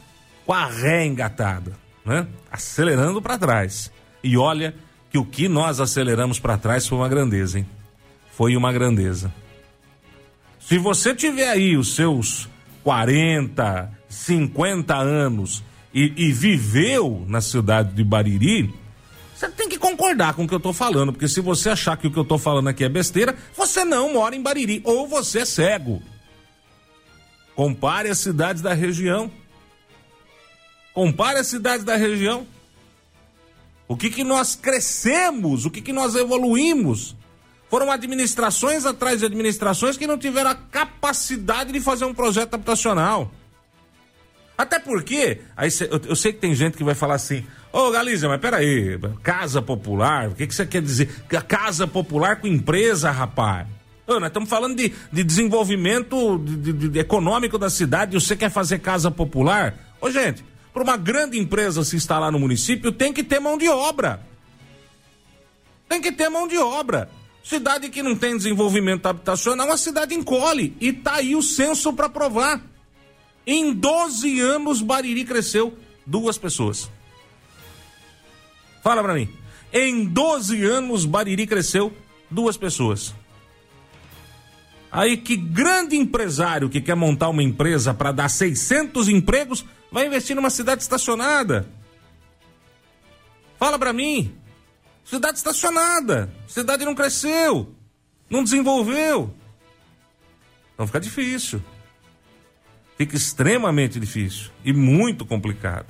com a ré engatada, né? Acelerando para trás. E olha que o que nós aceleramos para trás foi uma grandeza, hein? Foi uma grandeza. Se você tiver aí os seus quarenta, cinquenta anos e, e viveu na cidade de Bariri, você tem que concordar com o que eu tô falando, porque se você achar que o que eu tô falando aqui é besteira, você não mora em Bariri, ou você é cego. Compare as cidades da região. Compare as cidades da região. O que que nós crescemos, o que que nós evoluímos. Foram administrações atrás de administrações que não tiveram a capacidade de fazer um projeto habitacional. Até porque, aí cê, eu, eu sei que tem gente que vai falar assim, ô oh, Galizia, mas peraí, casa popular, o que você que quer dizer? Casa popular com empresa, rapaz. Oh, nós estamos falando de, de desenvolvimento de, de, de econômico da cidade e você quer fazer casa popular? Ô oh, gente, para uma grande empresa se instalar no município, tem que ter mão de obra. Tem que ter mão de obra. Cidade que não tem desenvolvimento habitacional, a cidade encolhe. E tá aí o censo para provar. Em doze anos, Bariri cresceu duas pessoas. Fala para mim. Em doze anos, Bariri cresceu duas pessoas. Aí que grande empresário que quer montar uma empresa para dar seiscentos empregos vai investir numa cidade estacionada. Fala para mim. Cidade estacionada, cidade não cresceu, não desenvolveu. Então fica difícil. Fica extremamente difícil e muito complicado.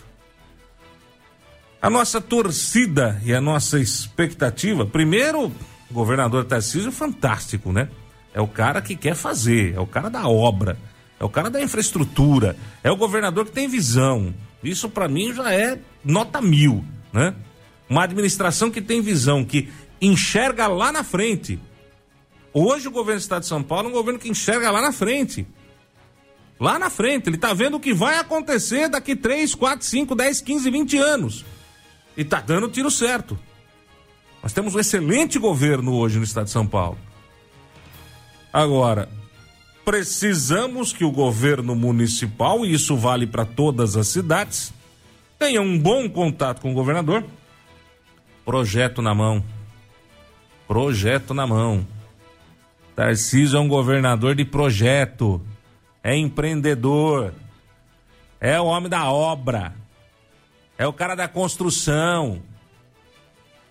A nossa torcida e a nossa expectativa, primeiro, o governador Tarcísio, fantástico, né? É o cara que quer fazer, é o cara da obra, é o cara da infraestrutura, é o governador que tem visão. Isso para mim já é nota mil, né? Uma administração que tem visão, que enxerga lá na frente. Hoje o governo do Estado de São Paulo é um governo que enxerga lá na frente. Lá na frente, ele está vendo o que vai acontecer daqui três, quatro, cinco, dez, quinze, vinte anos. E está dando o tiro certo. Nós temos um excelente governo hoje no Estado de São Paulo. Agora, precisamos que o governo municipal, e isso vale para todas as cidades, tenha um bom contato com o governador. Projeto na mão. Projeto na mão. Tarcísio é um governador de projeto. É empreendedor. É o homem da obra. É o cara da construção.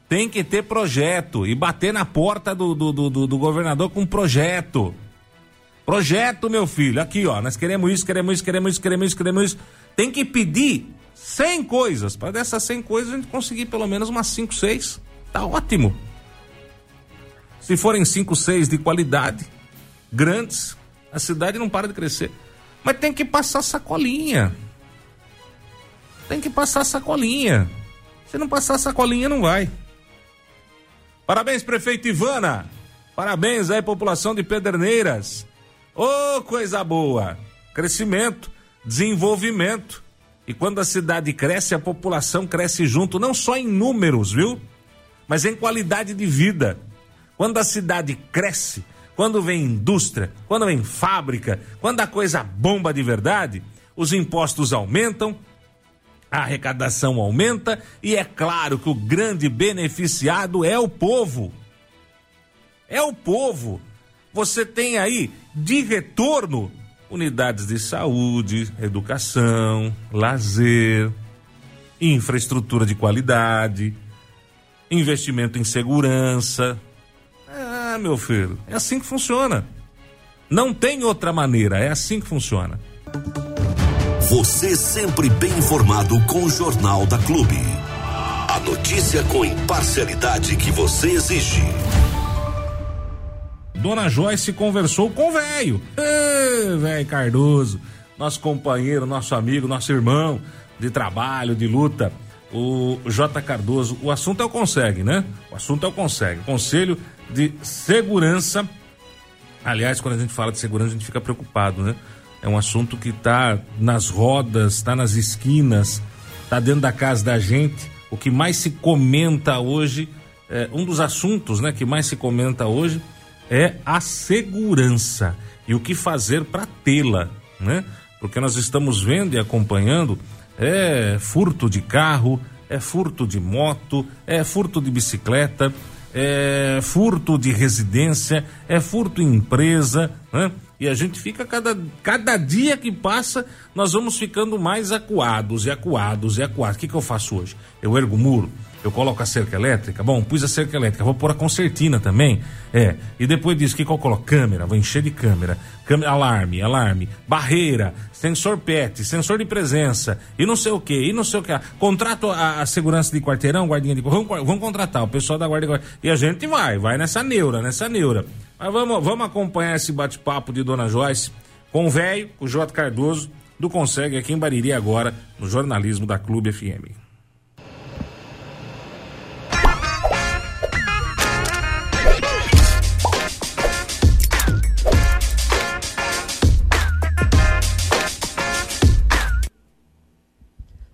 Tem que ter projeto e bater na porta do, do, do, do governador com projeto. Projeto, meu filho. Aqui, ó. Nós queremos isso, queremos isso, queremos isso, queremos isso, queremos isso. Tem que pedir cem coisas, para dessas cem coisas a gente conseguir pelo menos umas cinco, seis, tá ótimo. Se forem cinco, seis de qualidade, grandes, a cidade não para de crescer. Mas tem que passar sacolinha. Tem que passar sacolinha. Se não passar sacolinha, não vai. Parabéns, prefeito Ivana. Parabéns aí, população de Pederneiras. Ô, coisa boa. Crescimento, desenvolvimento. E quando a cidade cresce, a população cresce junto, não só em números, viu? Mas em qualidade de vida. Quando a cidade cresce, quando vem indústria, quando vem fábrica, quando a coisa bomba de verdade, os impostos aumentam, a arrecadação aumenta e é claro que o grande beneficiado é o povo. É o povo. Você tem aí de retorno unidades de saúde, educação, lazer, infraestrutura de qualidade, investimento em segurança. Ah, meu filho, é assim que funciona. Não tem outra maneira, é assim que funciona. Você sempre bem informado com o Jornal da Clube. A notícia com imparcialidade que você exige. Dona Joyce conversou com o velho, velho Cardoso, nosso companheiro, nosso amigo, nosso irmão de trabalho, de luta, o Jota Cardoso. O assunto é o Conseg, né? O assunto é o Conseg, Conselho de Segurança. Aliás, quando a gente fala de segurança, a gente fica preocupado, né? É um assunto que tá nas rodas, tá nas esquinas, tá dentro da casa da gente, o que mais se comenta hoje, é, um dos assuntos, né, que mais se comenta hoje é a segurança e o que fazer para tê-la, né? Porque nós estamos vendo e acompanhando é furto de carro, é furto de moto, é furto de bicicleta, é furto de residência, é furto em empresa, né? E a gente fica, cada, cada dia que passa, nós vamos ficando mais acuados e acuados e acuados. O que que eu faço hoje? Eu ergo o muro, eu coloco a cerca elétrica, bom, pus a cerca elétrica, vou pôr a concertina também, é, e depois disso, o que que eu coloco? Câmera, vou encher de câmera, câmera, alarme, alarme, barreira, sensor P E T, sensor de presença, e não sei o que, e não sei o que, contrato a, a segurança de quarteirão, guardinha de corrão, vamos, vamos contratar o pessoal da guarda de quarteirão, e a gente vai, vai nessa neura, nessa neura. Mas vamos, vamos acompanhar esse bate-papo de Dona Joyce com o velho, o Jota Cardoso, do Conseg, aqui em Bariri agora, no jornalismo da Clube F M.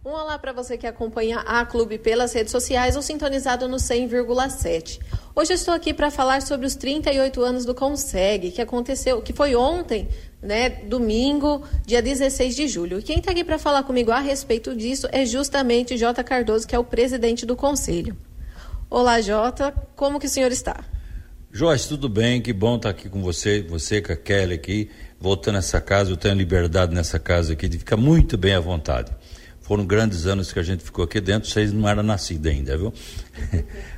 Um olá para você que acompanha a Clube pelas redes sociais ou sintonizado no cem vírgula sete. Hoje eu estou aqui para falar sobre os trinta e oito anos do Conseg, que aconteceu, que foi ontem, né, domingo, dia dezesseis de julho. E quem está aqui para falar comigo a respeito disso é justamente Jota Cardoso, que é o presidente do Conselho. Olá, Jota, como que o senhor está? Joyce, tudo bem, que bom estar aqui com você, você com a Kelly aqui, voltando a essa casa, eu tenho liberdade nessa casa aqui de ficar muito bem à vontade. Foram grandes anos que a gente ficou aqui dentro, vocês não eram nascidos ainda, viu?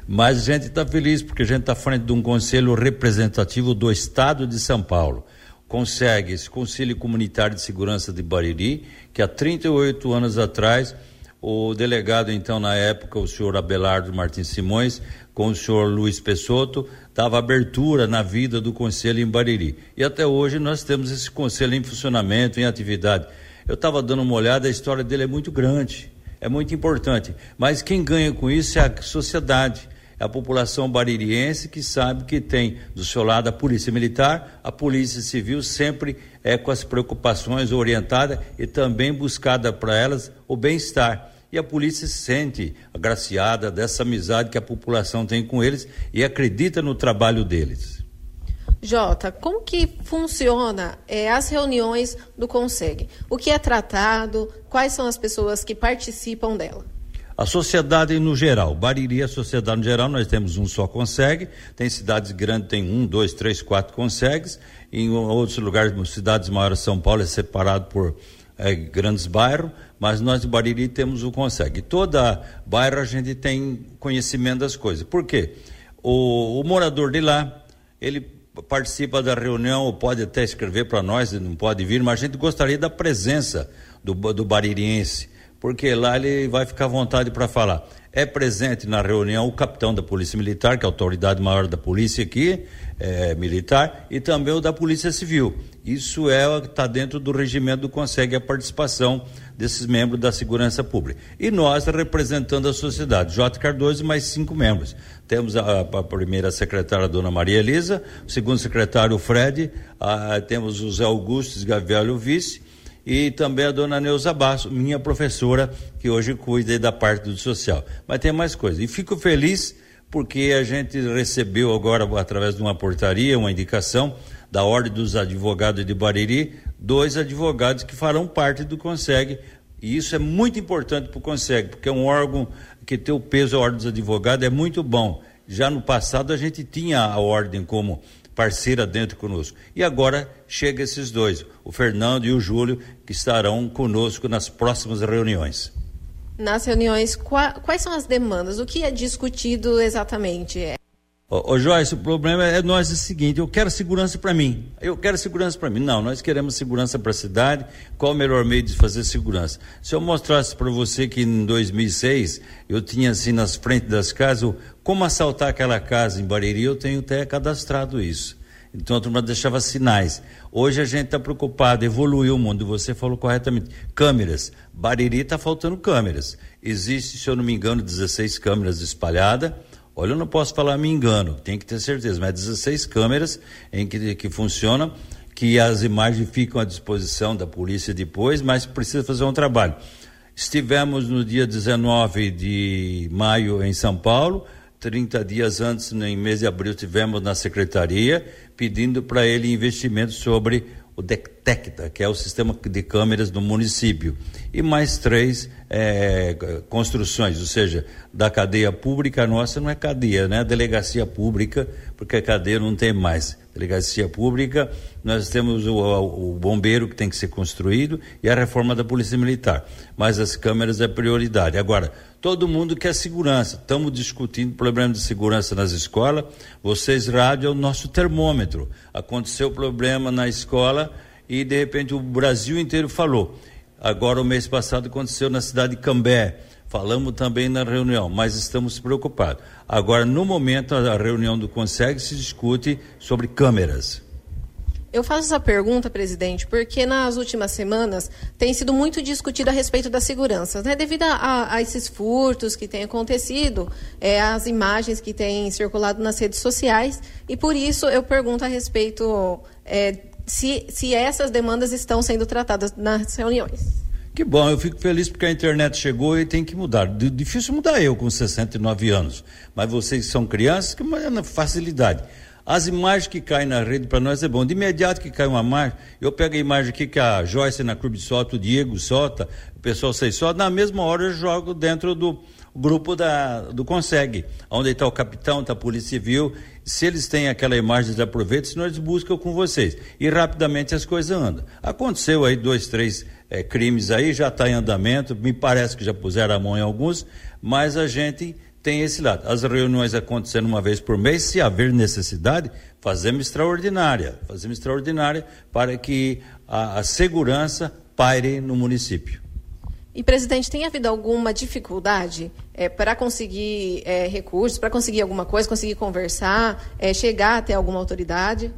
Mas a gente está feliz porque a gente está à frente de um conselho representativo do Estado de São Paulo. Conseg, esse Conselho Comunitário de Segurança de Bariri, que há trinta e oito anos atrás, o delegado então na época, o senhor Abelardo Martins Simões, com o senhor Luiz Pessotto, dava abertura na vida do conselho em Bariri. E até hoje nós temos esse conselho em funcionamento, em atividade. Eu estava dando uma olhada, a história dele é muito grande, é muito importante, mas quem ganha com isso é a sociedade, é a população baririense, que sabe que tem do seu lado a polícia militar, a polícia civil, sempre é com as preocupações orientada e também buscada para elas o bem-estar. E a polícia se sente agraciada dessa amizade que a população tem com eles e acredita no trabalho deles. Jota, como que funciona eh, as reuniões do Conseg? O que é tratado? Quais são as pessoas que participam dela? A sociedade no geral, Bariri, a sociedade no geral, nós temos um só Conseg, tem cidades grandes, tem um, dois, três, quatro Consegs, em outros lugares, cidades maiores, São Paulo é separado por eh, grandes bairros, mas nós de Bariri temos o Conseg. Toda bairro a gente tem conhecimento das coisas. Por quê? O, o morador de lá, ele participa da reunião, ou pode até escrever para nós, não pode vir, mas a gente gostaria da presença do, do baririense, porque lá ele vai ficar à vontade para falar. É presente na reunião o capitão da Polícia Militar, que é a autoridade maior da polícia aqui, é, militar, e também o da Polícia Civil. Isso é, está dentro do regimento do Conseg, a participação desses membros da segurança pública. E nós, representando a sociedade, Jota Cardoso e mais cinco membros. Temos a, a primeira secretária, a dona Maria Elisa, o segundo secretário, o Fred, a, temos o Zé Augusto Gavelho, o vice, e também a dona Neuza Basso, minha professora, que hoje cuida da parte do social. Mas tem mais coisa. E fico feliz porque a gente recebeu agora, através de uma portaria, uma indicação da Ordem dos Advogados de Bariri, dois advogados que farão parte do Conseg. E isso é muito importante para o Conseg, porque é um órgão que tem o peso, a Ordem dos Advogados, é muito bom. Já no passado a gente tinha a Ordem como parceira dentro conosco. E agora chega esses dois, o Fernando e o Júlio, que estarão conosco nas próximas reuniões. Nas reuniões, quais são as demandas? O que é discutido exatamente? É... Ô, ô Joyce, o problema é nós é o seguinte, eu quero segurança para mim, eu quero segurança para mim. Não, nós queremos segurança para a cidade, qual o melhor meio de fazer segurança? Se eu mostrasse para você que em dois mil e seis, eu tinha assim nas frentes das casas, como assaltar aquela casa em Bariri, eu tenho até cadastrado isso. Então a turma deixava sinais. Hoje a gente está preocupado, evoluiu o mundo, você falou corretamente. Câmeras, Bariri está faltando câmeras. Existe, se eu não me engano, dezesseis câmeras espalhadas. Olha, eu não posso falar me engano, tem que ter certeza, mas dezesseis câmeras em que, que funcionam, que as imagens ficam à disposição da polícia depois, mas precisa fazer um trabalho. Estivemos no dia dezenove de maio em São Paulo, trinta dias antes, no mês de abril, estivemos na secretaria pedindo para ele investimento sobre o Detecta, que é o sistema de câmeras do município, e mais três é, construções, ou seja, da cadeia pública nossa, não é cadeia, né? Delegacia pública, porque a cadeia não tem mais. Delegacia pública, nós temos o, o bombeiro que tem que ser construído e a reforma da Polícia Militar, mas as câmeras é prioridade. Agora, todo mundo quer segurança, estamos discutindo problema de segurança nas escolas, vocês rádio é o nosso termômetro, aconteceu problema na escola e de repente o Brasil inteiro falou. Agora o mês passado aconteceu na cidade de Cambé, falamos também na reunião, mas estamos preocupados. Agora, no momento, a reunião do Conseg se discute sobre câmeras. Eu faço essa pergunta, presidente, porque nas últimas semanas tem sido muito discutido a respeito das seguranças, né? Devido a, a esses furtos que têm acontecido, é, as imagens que têm circulado nas redes sociais, e por isso eu pergunto a respeito é, se, se essas demandas estão sendo tratadas nas reuniões. Que bom, eu fico feliz porque a internet chegou e tem que mudar. Difícil mudar eu com sessenta e nove anos, mas vocês são crianças, que é uma facilidade. As imagens que caem na rede para nós é bom. De imediato que cai uma imagem, eu pego a imagem aqui que a Joyce na Clube solta, o Diego solta, o pessoal sei solta, na mesma hora eu jogo dentro do grupo da, do Conseg, onde está o capitão, está a Polícia Civil. Se eles têm aquela imagem, eles aproveitam, senão eles buscam com vocês. E rapidamente as coisas andam. Aconteceu aí dois, três é, crimes aí, já está em andamento, me parece que já puseram a mão em alguns, mas a gente tem esse lado. As reuniões acontecendo uma vez por mês, se haver necessidade, fazemos extraordinária, fazemos extraordinária para que a, a segurança paire no município. E, presidente, tem havido alguma dificuldade é, para conseguir é, recursos, para conseguir alguma coisa, conseguir conversar, é, chegar até alguma autoridade?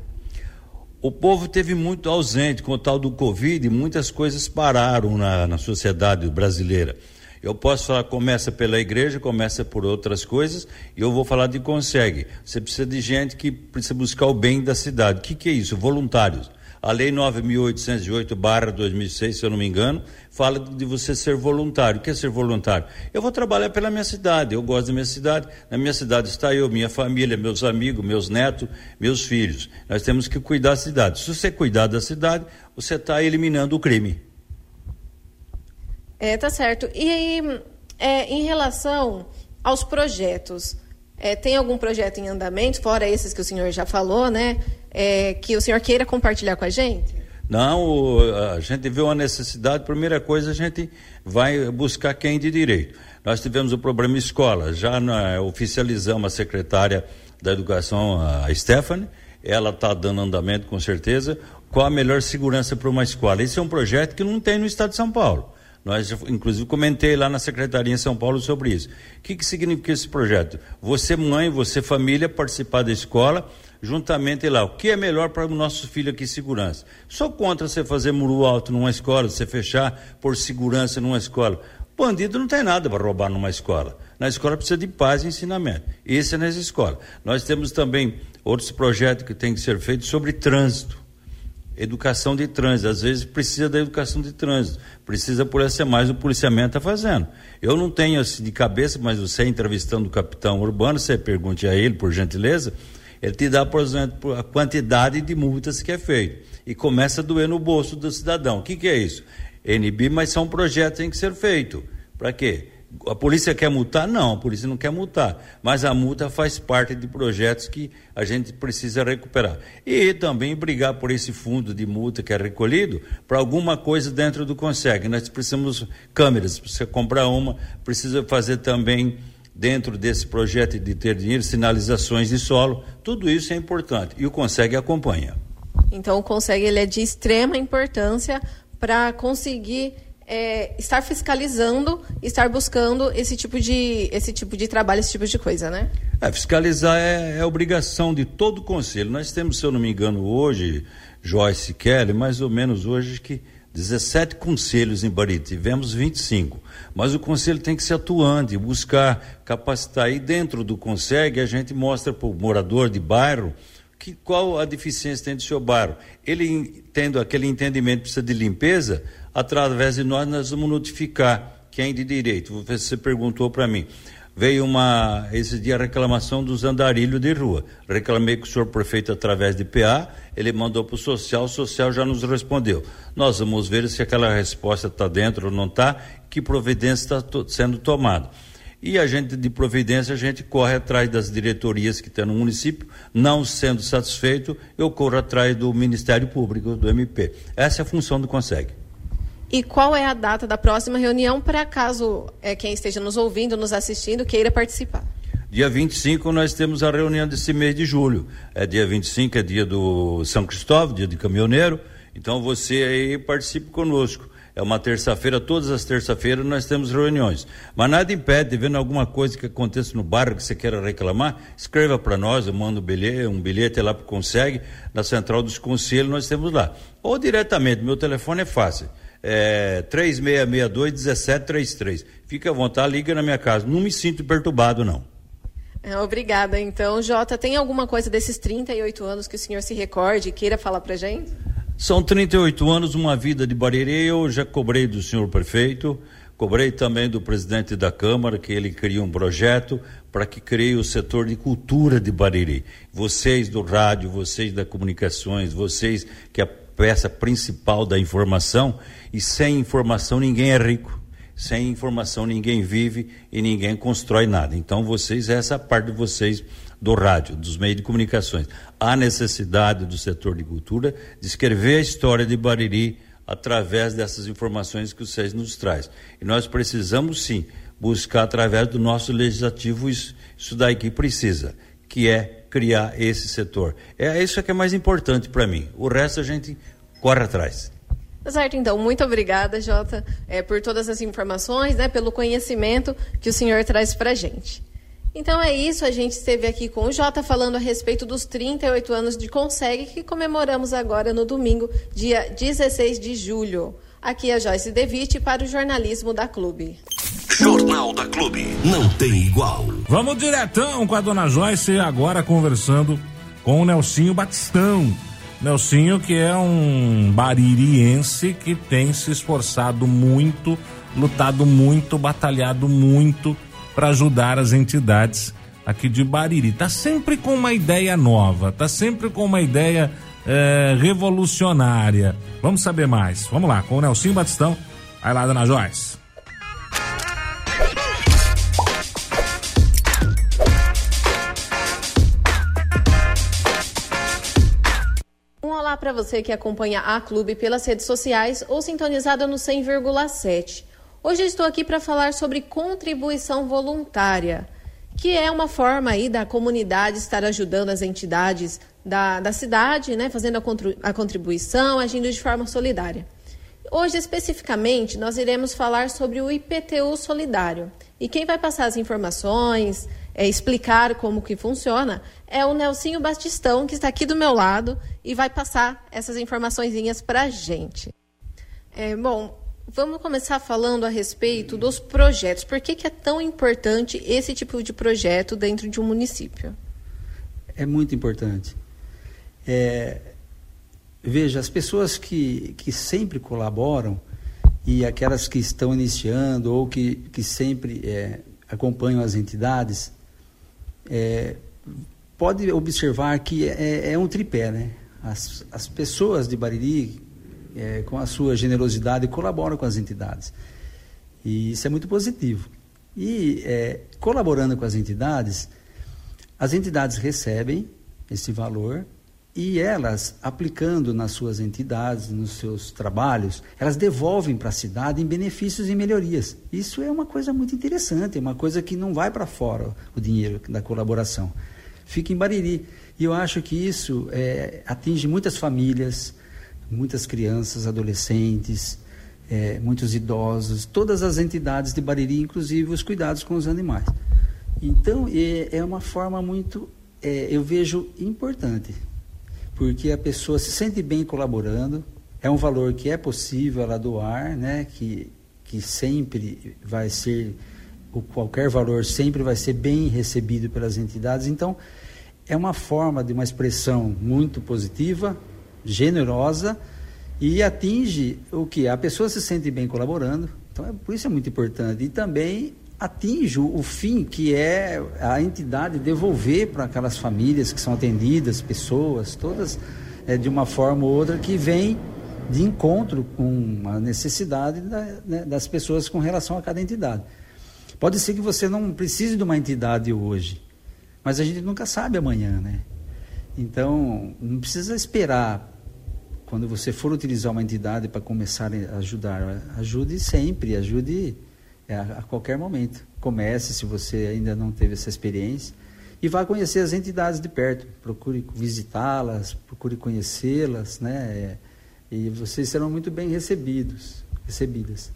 O povo teve muito ausente com o tal do Covid, muitas coisas pararam na, na sociedade brasileira. Eu posso falar, começa pela igreja, começa por outras coisas, e eu vou falar de Conseg. Você precisa de gente que precisa buscar o bem da cidade. O que, que é isso? Voluntários. A lei nove mil oitocentos e oito barra dois mil e seis, se eu não me engano, fala de você ser voluntário. O que é ser voluntário? Eu vou trabalhar pela minha cidade, eu gosto da minha cidade. Na minha cidade está eu, minha família, meus amigos, meus netos, meus filhos. Nós temos que cuidar da cidade. Se você cuidar da cidade, você está eliminando o crime. É, tá certo. E aí, é, em relação aos projetos, é, tem algum projeto em andamento, fora esses que o senhor já falou, né? É, que o senhor queira compartilhar com a gente? Não, a gente vê uma necessidade, primeira coisa, a gente vai buscar quem de direito. Nós tivemos o problema escola, já na, oficializamos a secretária da Educação, a Stephanie, ela está dando andamento com certeza, qual a melhor segurança para uma escola. Esse é um projeto que não tem no estado de São Paulo. Nós, inclusive, comentei lá na Secretaria em São Paulo sobre isso. O que, que significa esse projeto? Você, mãe, você, família, participar da escola, juntamente lá, o que é melhor para o nosso filho aqui, segurança. Sou contra você fazer muro alto numa escola, você fechar por segurança numa escola. Bandido não tem nada para roubar numa escola. Na escola precisa de paz e ensinamento. Isso é nessa escola. Nós temos também outros projetos que têm que ser feitos sobre trânsito. Educação de trânsito, às vezes precisa da educação de trânsito, precisa por essa mais o policiamento está fazendo. Eu não tenho assim de cabeça, mas você entrevistando o capitão urbano, você pergunte a ele, por gentileza, ele te dá, por exemplo, a quantidade de multas que é feita e começa a doer no bolso do cidadão. O que, que é isso? N B, mas são projetos que tem que ser feito. Para quê? A polícia quer multar? Não, a polícia não quer multar, mas a multa faz parte de projetos que a gente precisa recuperar. E também brigar por esse fundo de multa que é recolhido para alguma coisa dentro do Conseg. Nós precisamos câmeras, precisa comprar uma, precisa fazer também dentro desse projeto de ter dinheiro, sinalizações de solo, tudo isso é importante e o Conseg acompanha. Então o Conseg ele é de extrema importância para conseguir É, estar fiscalizando, estar buscando esse tipo de, esse tipo de trabalho, esse tipo de coisa, né? É, fiscalizar é, é obrigação de todo o conselho. Nós temos, se eu não me engano, hoje, Joyce Kelly, mais ou menos hoje, que dezessete conselhos em Bariri, tivemos vinte e cinco. Mas o conselho tem que ser atuante, buscar, capacitar. E dentro do Conseg, a gente mostra para o morador de bairro que, qual a deficiência tem do seu bairro. Ele, tendo aquele entendimento, precisa de limpeza. Através de nós, nós vamos notificar quem de direito? Você perguntou para mim. Veio uma, esse dia, a reclamação dos andarilhos de rua. Reclamei com o senhor prefeito através de P A, ele mandou para o social, o social já nos respondeu. Nós vamos ver se aquela resposta está dentro ou não está, que providência está to- sendo tomada. E a gente, de providência, a gente corre atrás das diretorias que tem no município, não sendo satisfeito, eu corro atrás do Ministério Público, do M P. Essa é a função do Conseg. E qual é a data da próxima reunião, para caso é, quem esteja nos ouvindo, nos assistindo, queira participar? Dia vinte e cinco nós temos a reunião desse mês de julho. É dia vinte e cinco, é dia do São Cristóvão, dia de caminhoneiro. Então você aí participe conosco. É uma terça-feira, todas as terças-feiras nós temos reuniões. Mas nada impede, vendo alguma coisa que aconteça no bairro que você queira reclamar, escreva para nós, eu mando um bilhete, um bilhete lá para o Conseg, na Central dos Conselhos nós temos lá. Ou diretamente, meu telefone é fácil. É, três seis seis dois, um sete três três. Fica à vontade, liga na minha casa. Não me sinto perturbado, não. É, obrigada. Então, Jota, tem alguma coisa desses trinta e oito anos que o senhor se recorde e queira falar pra gente? São trinta e oito anos, uma vida de Bariri. Eu já cobrei do senhor prefeito, cobrei também do presidente da Câmara, que ele cria um projeto para que crie o setor de cultura de Bariri. Vocês do rádio, vocês da comunicações, vocês que a peça principal da informação, e sem informação ninguém é rico, sem informação ninguém vive e ninguém constrói nada. Então vocês, essa parte de vocês do rádio, dos meios de comunicações, há necessidade do setor de cultura de escrever a história de Bariri através dessas informações que vocês nos trazem. E nós precisamos sim buscar através do nosso legislativo isso, isso daí que precisa, que é criar esse setor. É isso que é mais importante para mim. O resto a gente corre atrás. Certo, então. Muito obrigada, Jota, é, por todas as informações, né, pelo conhecimento que o senhor traz para a gente. Então é isso, a gente esteve aqui com o Jota falando a respeito dos trinta e oito anos de Conseg, que comemoramos agora no domingo, dia dezesseis de julho. Aqui é a Joyce Devite para o jornalismo da Clube. Jornal da Clube, não tem igual. Vamos diretão com a dona Joyce, agora conversando com o Nelsinho Batistão. Nelsinho, que é um baririense que tem se esforçado muito, lutado muito, batalhado muito para ajudar as entidades aqui de Bariri. Tá sempre com uma ideia nova, tá sempre com uma ideia É, revolucionária. Vamos saber mais. Vamos lá, com o Nelsinho Batistão. Vai lá, dona Joyce. Um olá para você que acompanha a Clube pelas redes sociais ou sintonizada no cem vírgula sete. Hoje eu estou aqui para falar sobre contribuição voluntária, que é uma forma aí da comunidade estar ajudando as entidades da, da cidade, né, fazendo a contribuição, agindo de forma solidária. Hoje, especificamente, nós iremos falar sobre o I P T U Solidário. E quem vai passar as informações, é, explicar como que funciona, é o Nelsinho Batistão, que está aqui do meu lado e vai passar essas informaçõezinhas para a gente. É, bom... Vamos começar falando a respeito dos projetos. Por que que é tão importante esse tipo de projeto dentro de um município? É muito importante. É, veja, as pessoas que, que sempre colaboram e aquelas que estão iniciando ou que, que sempre é, acompanham as entidades, é, pode observar que é, é um tripé, né? As, as pessoas de Bariri, É, com a sua generosidade, colaboram com as entidades. E isso é muito positivo. E é, colaborando com as entidades, as entidades recebem esse valor e elas, aplicando nas suas entidades, nos seus trabalhos, elas devolvem para a cidade em benefícios e melhorias. Isso é uma coisa muito interessante, é uma coisa que não vai para fora, o dinheiro da colaboração. Fica em Bariri. E eu acho que isso é, atinge muitas famílias, muitas crianças, adolescentes, é, muitos idosos, todas as entidades de Bariri, inclusive os cuidados com os animais. Então, é, é uma forma muito, é, eu vejo, importante, porque a pessoa se sente bem colaborando, é um valor que é possível ela doar, né, que, que sempre vai ser, ou qualquer valor sempre vai ser bem recebido pelas entidades. Então, é uma forma de uma expressão muito positiva, generosa, e atinge o que? A pessoa se sente bem colaborando, Então, é, por isso é muito importante. E também atinge o fim, que é a entidade devolver para aquelas famílias que são atendidas, pessoas, todas, é, de uma forma ou outra, que vem de encontro com a necessidade da, né, das pessoas com relação a cada entidade. Pode ser que você não precise de uma entidade hoje, mas a gente nunca sabe amanhã, né? Então, não precisa esperar quando você for utilizar uma entidade para começar a ajudar. Ajude sempre, ajude a qualquer momento. Comece, se você ainda não teve essa experiência, e vá conhecer as entidades de perto. Procure visitá-las, procure conhecê-las, né? E vocês serão muito bem recebidos, recebidas.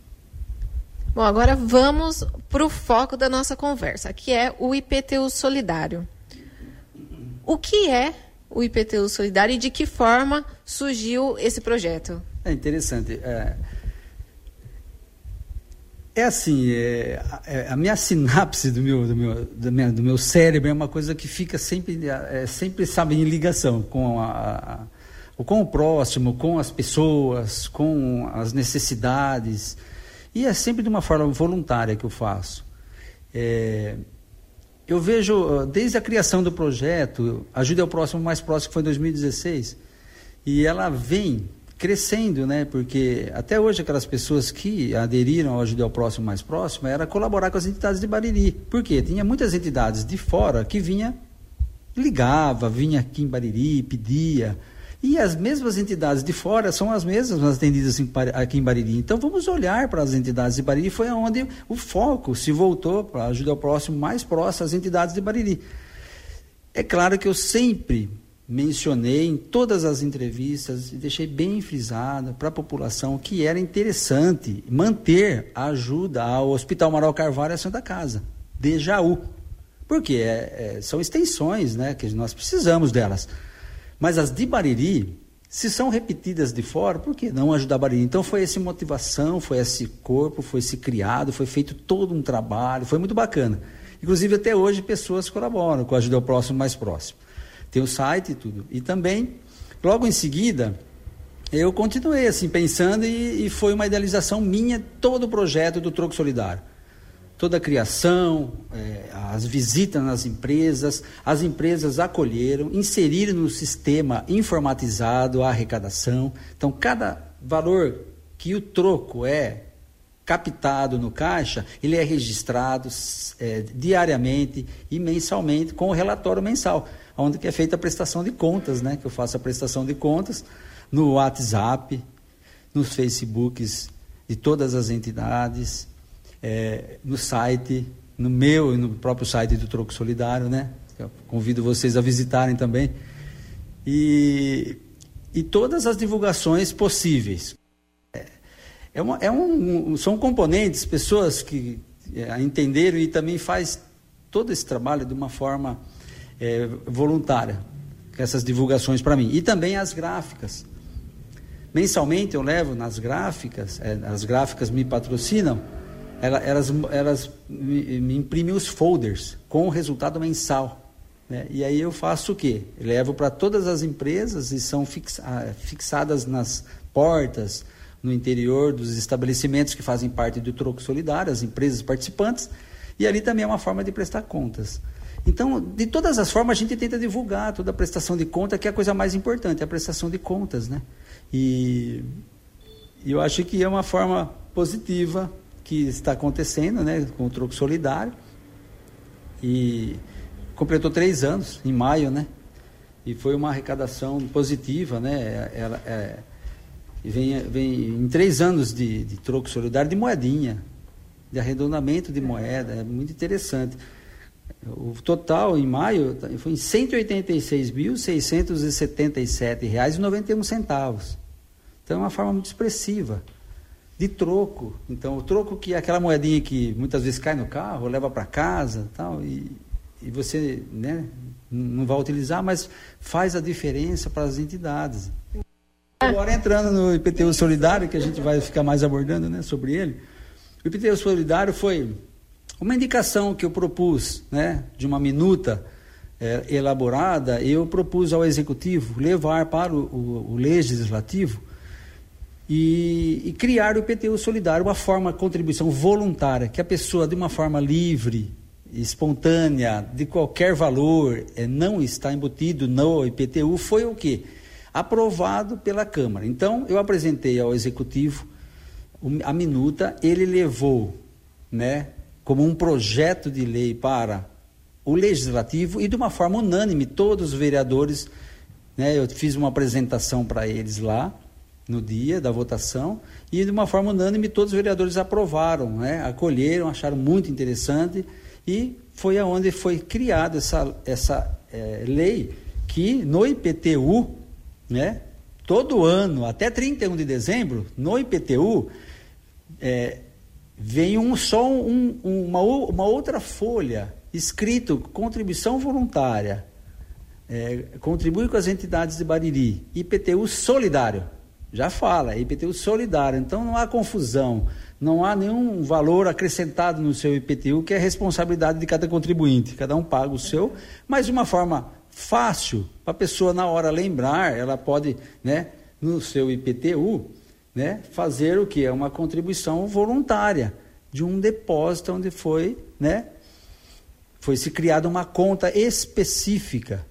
Bom, agora vamos para o foco da nossa conversa, que é o I P T U Solidário. O que é o I P T U Solidário e de que forma surgiu esse projeto? É interessante. É, é assim, é, é, a minha sinapse do meu, do, meu, do, meu, do meu cérebro é uma coisa que fica sempre, é, sempre sabe, em ligação com a, a, com o próximo, com as pessoas, com as necessidades. E é sempre de uma forma voluntária que eu faço. É, eu vejo, desde a criação do projeto, Ajude ao Próximo Mais Próximo, que foi em dois mil e dezesseis, e ela vem crescendo, né? Porque até hoje aquelas pessoas que aderiram ao Ajude ao Próximo Mais Próximo era colaborar com as entidades de Bariri. Por quê? Tinha muitas entidades de fora que vinha, ligava, vinha aqui em Bariri, pedia... E as mesmas entidades de fora são as mesmas atendidas aqui em Bariri. Então, vamos olhar para as entidades de Bariri. Foi onde o foco se voltou para ajudar o próximo, mais próximo, às entidades de Bariri. É claro que eu sempre mencionei em todas as entrevistas, e deixei bem frisado para a população, que era interessante manter a ajuda ao Hospital Marau Carvalho e à Santa Casa, de Jaú. Porque é, é, são extensões, né, que nós precisamos delas. Mas as de Bariri, se são repetidas de fora, por que não ajudar Bariri? Então foi essa motivação, foi esse corpo, foi esse criado, foi feito todo um trabalho, foi muito bacana. Inclusive até hoje pessoas colaboram com a Ajuda ao Próximo Mais Próximo. Tem o site e tudo. E também, logo em seguida, eu continuei assim pensando e, e foi uma idealização minha todo o projeto do Troco Solidário. Toda a criação, é, as visitas nas empresas, as empresas acolheram, inseriram no sistema informatizado a arrecadação. Então, cada valor que o troco é captado no caixa, ele é registrado é, diariamente e mensalmente com o relatório mensal, onde que é feita a prestação de contas, né? Que eu faço a prestação de contas no WhatsApp, nos Facebooks de todas as entidades... É, no site, no meu e no próprio site do Troco Solidário, né? Eu convido vocês a visitarem também. E, e todas as divulgações possíveis. É, é uma, é um, um, são componentes, pessoas que é, entenderam e também faz todo esse trabalho de uma forma é, voluntária, essas divulgações para mim. E também as gráficas. Mensalmente eu levo nas gráficas, é, as gráficas me patrocinam. Elas, elas me imprimem os folders com o resultado mensal, né? E aí eu faço o quê? Levo para todas as empresas e são fixadas nas portas, no interior dos estabelecimentos que fazem parte do Troco Solidário, as empresas participantes, e ali também é uma forma de prestar contas. Então, de todas as formas, a gente tenta divulgar toda a prestação de conta, que é a coisa mais importante, a prestação de contas, né? E eu acho que é uma forma positiva que está acontecendo, né, com o Troco Solidário, e completou três anos, em maio, né, e foi uma arrecadação positiva, né, ela é, vem, vem em três anos de, de Troco Solidário, de moedinha, de arredondamento de moeda, é muito interessante. O total, em maio, foi em cento e oitenta e seis mil, seiscentos e setenta e sete reais e noventa e um centavos, então é uma forma muito expressiva de troco. Então, o troco, que é aquela moedinha que muitas vezes cai no carro, leva para casa, tal, e, e você, né, não vai utilizar, mas faz a diferença para as entidades. Agora, entrando no I P T U Solidário, que a gente vai ficar mais abordando, né, sobre ele, o I P T U Solidário foi uma indicação que eu propus, né, de uma minuta é, elaborada, eu propus ao Executivo levar para o, o, o Legislativo. e, e criar o I P T U Solidário, uma forma de contribuição voluntária, que a pessoa, de uma forma livre, espontânea, de qualquer valor, é, não está embutido no I P T U, foi o quê? Aprovado pela Câmara. Então, eu apresentei ao Executivo a minuta, ele levou, né, como um projeto de lei para o Legislativo e de uma forma unânime, todos os vereadores, né, eu fiz uma apresentação para eles lá, no dia da votação, e de uma forma unânime todos os vereadores aprovaram, né, acolheram, acharam muito interessante, e foi aonde foi criada essa, essa é, lei que no I P T U, né, todo ano, até trinta e um de dezembro, no I P T U, é, vem um, só um, um, uma, uma outra folha, escrito contribuição voluntária, é, contribui com as entidades de Bariri, I P T U Solidário, já fala, I P T U Solidário, então não há confusão, não há nenhum valor acrescentado no seu I P T U, que é responsabilidade de cada contribuinte, cada um paga o seu, mas de uma forma fácil, para a pessoa na hora lembrar, ela pode, né, no seu I P T U, né, fazer o que? É uma contribuição voluntária, de um depósito onde foi, né, foi se criada uma conta específica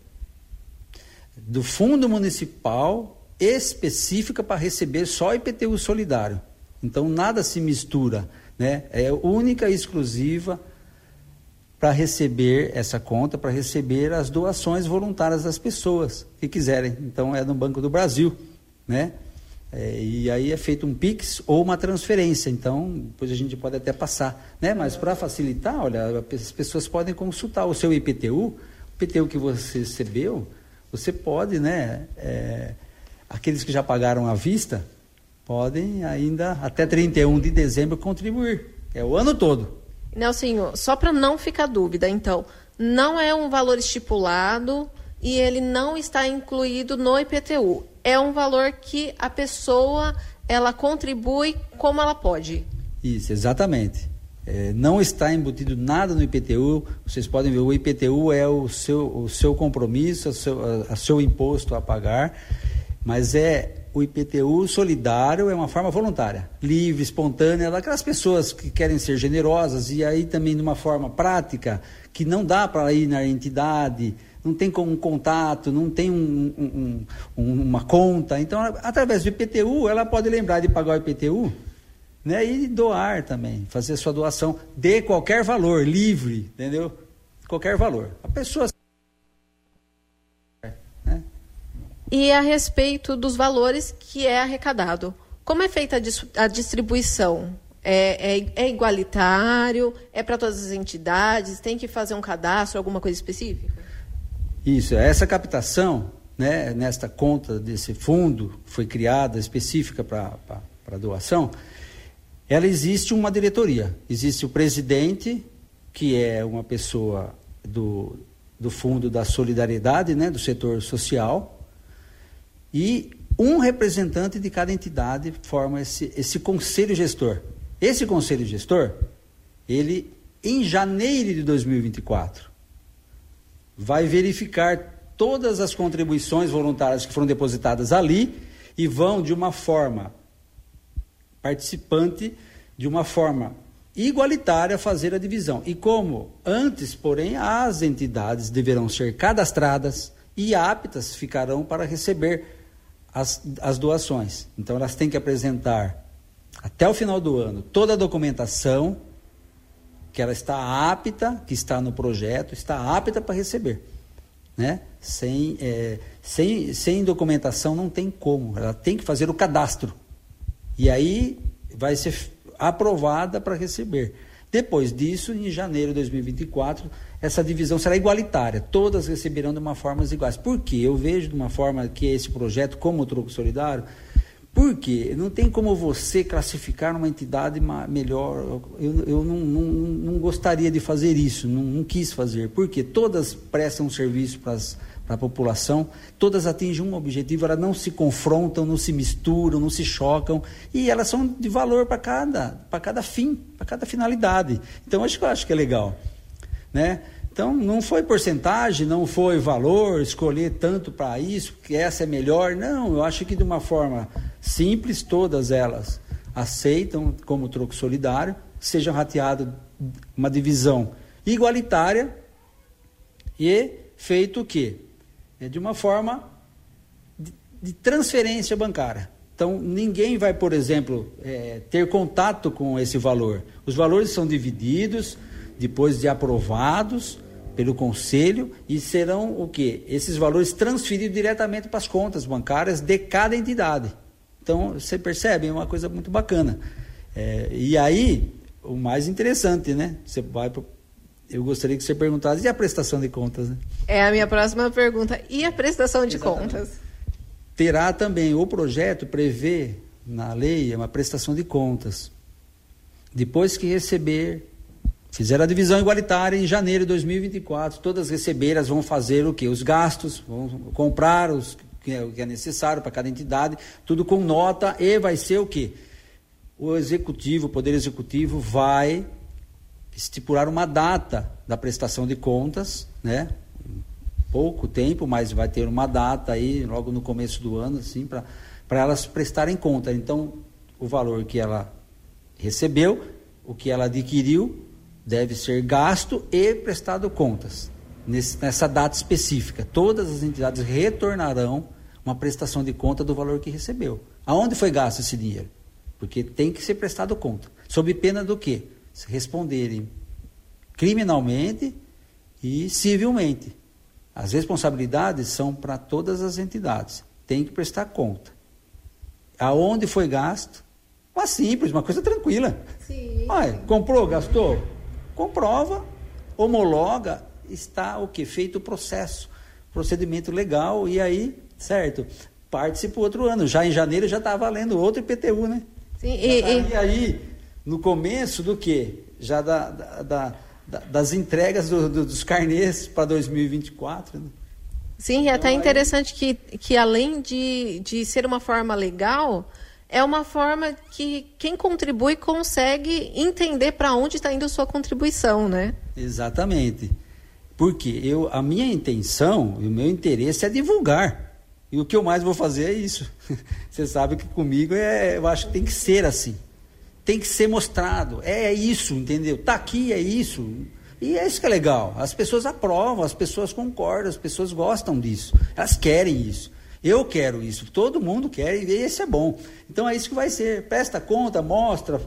do fundo municipal, específica para receber só I P T U Solidário. Então nada se mistura, né? É única e exclusiva para receber essa conta, para receber as doações voluntárias das pessoas que quiserem. Então é no Banco do Brasil, né? É, e aí é feito um Pix ou uma transferência, então depois a gente pode até passar, né? Mas para facilitar, olha, as pessoas podem consultar o seu I P T U, o I P T U que você recebeu, você pode, né? É, aqueles que já pagaram à vista podem ainda até trinta e um de dezembro contribuir, é o ano todo. Nelsinho, só para não ficar dúvida, então, não é um valor estipulado e ele não está incluído no I P T U. É um valor que a pessoa, ela contribui como ela pode. Isso, exatamente. É, não está embutido nada no I P T U, vocês podem ver, o I P T U é o seu, o seu compromisso, o seu, a, a seu imposto a pagar, mas é o I P T U Solidário, é uma forma voluntária, livre, espontânea, daquelas pessoas que querem ser generosas, e aí também de uma forma prática, que não dá para ir na entidade, não tem um contato, não tem um, um, um, uma conta. Então, através do I P T U, ela pode lembrar de pagar o I P T U, né? E doar também, fazer sua doação de qualquer valor, livre, entendeu? Qualquer valor. A pessoa... né? E a respeito dos valores que é arrecadado, como é feita a, dis- a distribuição? É, é, é igualitário? É para todas as entidades? Tem que fazer um cadastro, alguma coisa específica? Isso, essa captação, né, nesta conta desse fundo, foi criada específica para doação, ela existe uma diretoria, existe o presidente, que é uma pessoa do, do Fundo da Solidariedade, né, do setor social, e um representante de cada entidade forma esse, esse conselho gestor. Esse conselho gestor, ele, em janeiro de dois mil e vinte e quatro, vai verificar todas as contribuições voluntárias que foram depositadas ali e vão de uma forma participante, de uma forma igualitária, fazer a divisão. E como antes, porém, as entidades deverão ser cadastradas e aptas ficarão para receber as, as doações. Então, elas têm que apresentar, até o final do ano, toda a documentação que ela está apta, que está no projeto, está apta para receber, né? Sem, é, sem, sem documentação não tem como, ela tem que fazer o cadastro, e aí vai ser aprovada para receber. Depois disso, em janeiro de dois mil e vinte e quatro, essa divisão será igualitária, todas receberão de uma forma iguais. Por quê? Eu vejo de uma forma que esse projeto, como o Troco Solidário, porque não tem como você classificar uma entidade melhor. Eu, eu não, não, não gostaria de fazer isso, não, não quis fazer, porque todas prestam serviço para a população, todas atingem um objetivo, elas não se confrontam, não se misturam, não se chocam, e elas são de valor para cada, para cada fim, para cada finalidade. Então, acho que eu acho que é legal, né? Então, não foi porcentagem, não foi valor, escolher tanto para isso, porque essa é melhor. Não, eu acho que de uma forma simples, todas elas aceitam como troco solidário, seja rateado uma divisão igualitária e feito o quê? É de uma forma de, de transferência bancária. Então, ninguém vai, por exemplo, é, ter contato com esse valor. Os valores são divididos, depois de aprovados pelo Conselho, e serão o quê? Esses valores transferidos diretamente para as contas bancárias de cada entidade. Então, você percebe, é uma coisa muito bacana. É, e aí, o mais interessante, né? Você vai pro... Eu gostaria que você perguntasse, e a prestação de contas? Né? É a minha próxima pergunta. E a prestação de Exatamente. Contas? Terá também, o projeto prevê na lei uma prestação de contas. Depois que receber, fizeram a divisão igualitária em janeiro de dois mil e vinte e quatro, todas receberas vão fazer o quê? Os gastos, vão comprar os... o que é necessário para cada entidade, tudo com nota, e vai ser o quê? O executivo, o poder executivo vai estipular uma data da prestação de contas, né? Pouco tempo, mas vai ter uma data aí, logo no começo do ano, assim, para para elas prestarem conta. Então, o valor que ela recebeu, o que ela adquiriu, deve ser gasto e prestado contas. Nessa data específica, todas as entidades retornarão uma prestação de conta do valor que recebeu. Aonde foi gasto esse dinheiro? Porque tem que ser prestado conta. Sob pena do quê? Se responderem criminalmente e civilmente. As responsabilidades são para todas as entidades. Tem que prestar conta. Aonde foi gasto? Uma simples, uma coisa tranquila. Sim. Olha, comprou, gastou? Comprova, homologa. Está o que? Feito o processo, procedimento legal, e aí, certo, parte-se para o outro ano. Já em janeiro já está valendo outro I P T U, né? Sim, e, tá, e... e aí, no começo do que? Já da, da, da, das entregas do, do, dos carnês para dois mil e vinte e quatro, né? Sim, e é até então, interessante aí... que, que além de, de ser uma forma legal, é uma forma que quem contribui consegue entender para onde está indo a sua contribuição, né? Exatamente. Porque eu, a minha intenção, o meu interesse é divulgar. E o que eu mais vou fazer é isso. Você sabe que comigo, é, eu acho que tem que ser assim. Tem que ser mostrado. É isso, entendeu? Está aqui, é isso. E é isso que é legal. As pessoas aprovam, as pessoas concordam, as pessoas gostam disso. Elas querem isso. Eu quero isso. Todo mundo quer e esse é bom. Então é isso que vai ser. Presta conta, mostra.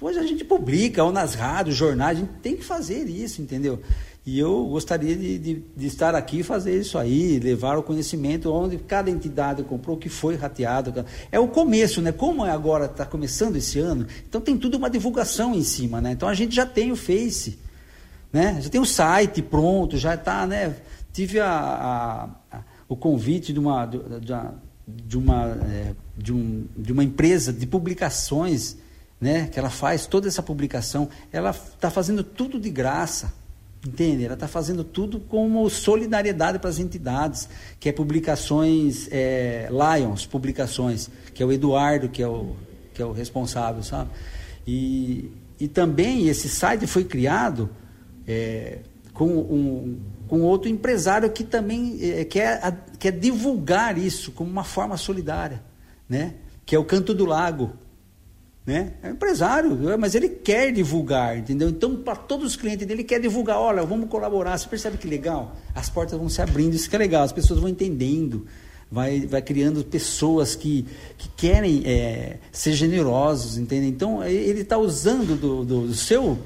Hoje a gente publica, ou nas rádios, jornais. A gente tem que fazer isso, entendeu? E eu gostaria de, de, de estar aqui e fazer isso aí, levar o conhecimento onde cada entidade comprou, o que foi rateado. É o começo, né? Como é agora, está começando esse ano, então tem tudo uma divulgação em cima, né? Então a gente já tem o Face, né? Já tem o site pronto, já está, né? Tive a, a, a, o convite de uma, de, de, uma, é, de, um, de uma empresa de publicações, né? Que ela faz toda essa publicação, ela está fazendo tudo de graça. Entende? Ela está fazendo tudo como solidariedade para as entidades, que é publicações, é, Lions, publicações, que é o Eduardo, que é o, que é o responsável, sabe? E, e também esse site foi criado é, com, um, com outro empresário que também é, quer, a, quer divulgar isso como uma forma solidária, né? Que é o Canto do Lago. Né? É um empresário, mas ele quer divulgar, entendeu? Então, para todos os clientes dele, ele quer divulgar, olha, vamos colaborar, você percebe que legal? As portas vão se abrindo, isso que é legal, as pessoas vão entendendo, vai, vai criando pessoas que, que querem é, ser generosos, entende? Então, ele está usando do, do, do, seu,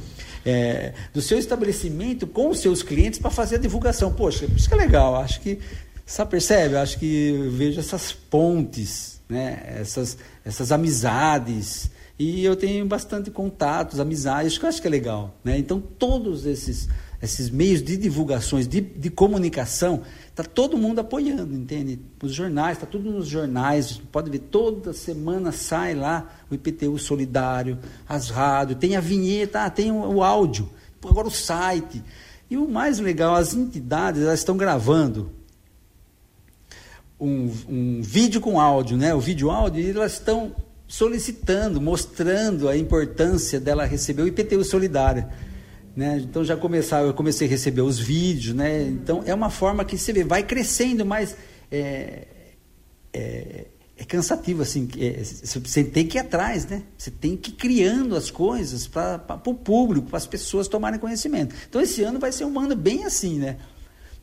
é, do seu estabelecimento com os seus clientes para fazer a divulgação. Poxa, isso que é legal, acho que, sabe, percebe? Acho que eu vejo essas pontes, né? essas, essas amizades... E eu tenho bastante contatos, amizades, que eu acho que é legal, né? Então, todos esses, esses meios de divulgações, de, de comunicação, está todo mundo apoiando, entende? Os jornais, está tudo nos jornais, pode ver, toda semana sai lá o I P T U Solidário, as rádios, tem a vinheta, tem o, o áudio, agora o site. E o mais legal, as entidades, elas estão gravando um, um vídeo com áudio, né? O vídeo áudio, e elas estão... solicitando, mostrando a importância dela receber o I P T U Solidário, né? Então já começava, eu comecei a receber os vídeos, né? Então é uma forma que você vê, vai crescendo, mas é, é, é cansativo, assim, é, você tem que ir atrás, né? Você tem que ir criando as coisas para o público, para as pessoas tomarem conhecimento. Então, esse ano vai ser um ano bem assim, né?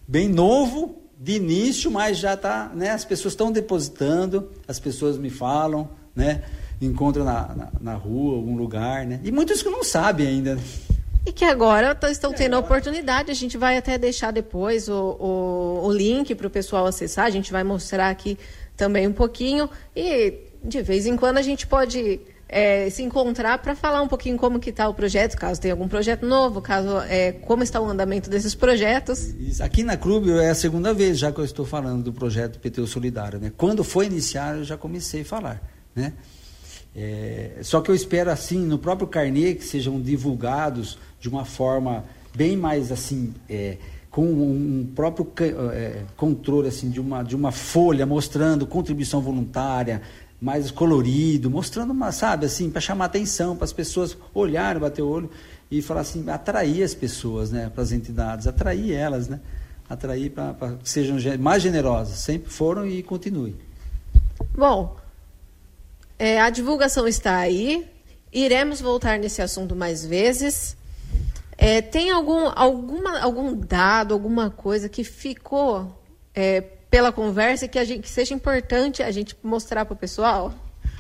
Bem novo, de início, mas já está, né? As pessoas estão depositando, as pessoas me falam, né? Encontram na, na, na rua, algum lugar, né? E muitos que não sabem ainda, né? E que agora estão tendo a oportunidade, a gente vai até deixar depois o, o, o link para o pessoal acessar, a gente vai mostrar aqui também um pouquinho, e de vez em quando a gente pode é, se encontrar para falar um pouquinho como que está o projeto, caso tenha algum projeto novo, caso é, como está o andamento desses projetos. Aqui na Clube é a segunda vez já que eu estou falando do projeto I P T U Solidário, né? Quando foi iniciar eu já comecei a falar, né? É, só que eu espero assim no próprio carnê que sejam divulgados de uma forma bem mais assim é, com um próprio é, controle assim de uma, de uma folha mostrando contribuição voluntária mais colorido, mostrando uma, sabe assim, para chamar atenção, para as pessoas olharem, bater o olho e falar assim, atrair as pessoas, né, para as entidades, atrair elas, né, atrair para que sejam mais generosas, sempre foram e continuem. Bom, É, a divulgação está aí, iremos voltar nesse assunto mais vezes. É, tem algum, alguma, algum dado, alguma coisa que ficou é, pela conversa que, a gente, que seja importante a gente mostrar para o pessoal?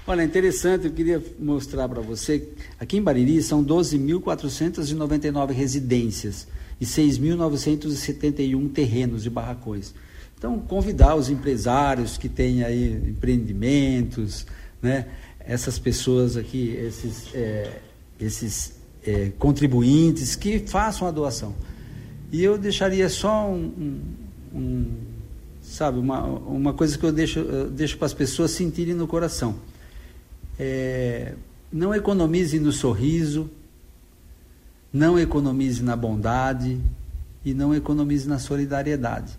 Olha, interessante, eu queria mostrar para você, aqui em Bariri são doze mil quatrocentos e noventa e nove residências e seis mil novecentos e setenta e um terrenos de barracões. Então, convidar os empresários que têm aí empreendimentos, né? Essas pessoas aqui, esses, é, esses é, contribuintes que façam a doação. E eu deixaria só um, um, um, sabe, uma, uma coisa que eu deixo, eu deixo para as pessoas sentirem no coração. É, não economize no sorriso, não economize na bondade e não economize na solidariedade.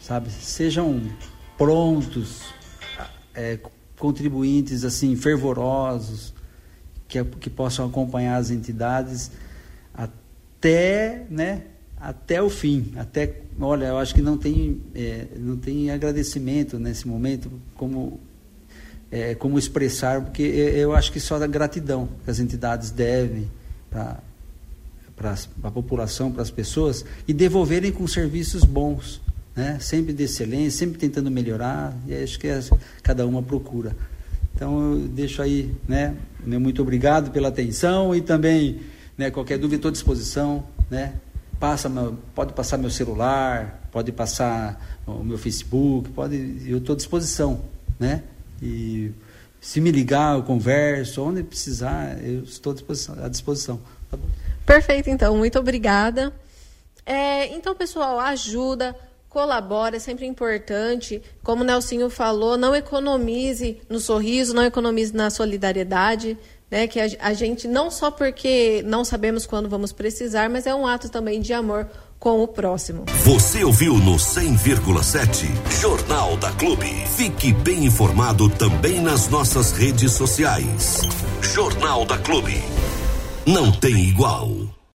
Sabe? Sejam prontos, é, contribuintes assim fervorosos que, que possam acompanhar as entidades até, né, até o fim, até, olha, eu acho que não tem é, não tem agradecimento nesse momento como é, como expressar, porque eu acho que só da gratidão que as entidades devem para para a população, para as pessoas, e devolverem com serviços bons, né? Sempre de excelência, sempre tentando melhorar, e acho que é, cada uma procura. Então eu deixo aí, né, muito obrigado pela atenção e também, né, qualquer dúvida estou à disposição, né? Passa meu, pode passar meu celular, pode passar o meu Facebook, pode, eu estou à disposição, né? E se me ligar, eu converso, onde precisar, eu estou à disposição. À disposição. Tá bom? Perfeito, então, muito obrigada. É, então, pessoal, ajuda, colabora, é sempre importante. Como o Nelsinho falou, não economize no sorriso, não economize na solidariedade, né? Que a, a gente, não só porque não sabemos quando vamos precisar, mas é um ato também de amor com o próximo. Você ouviu no cem vírgula sete Jornal da Clube. Fique bem informado também nas nossas redes sociais. Jornal da Clube. Não tem igual.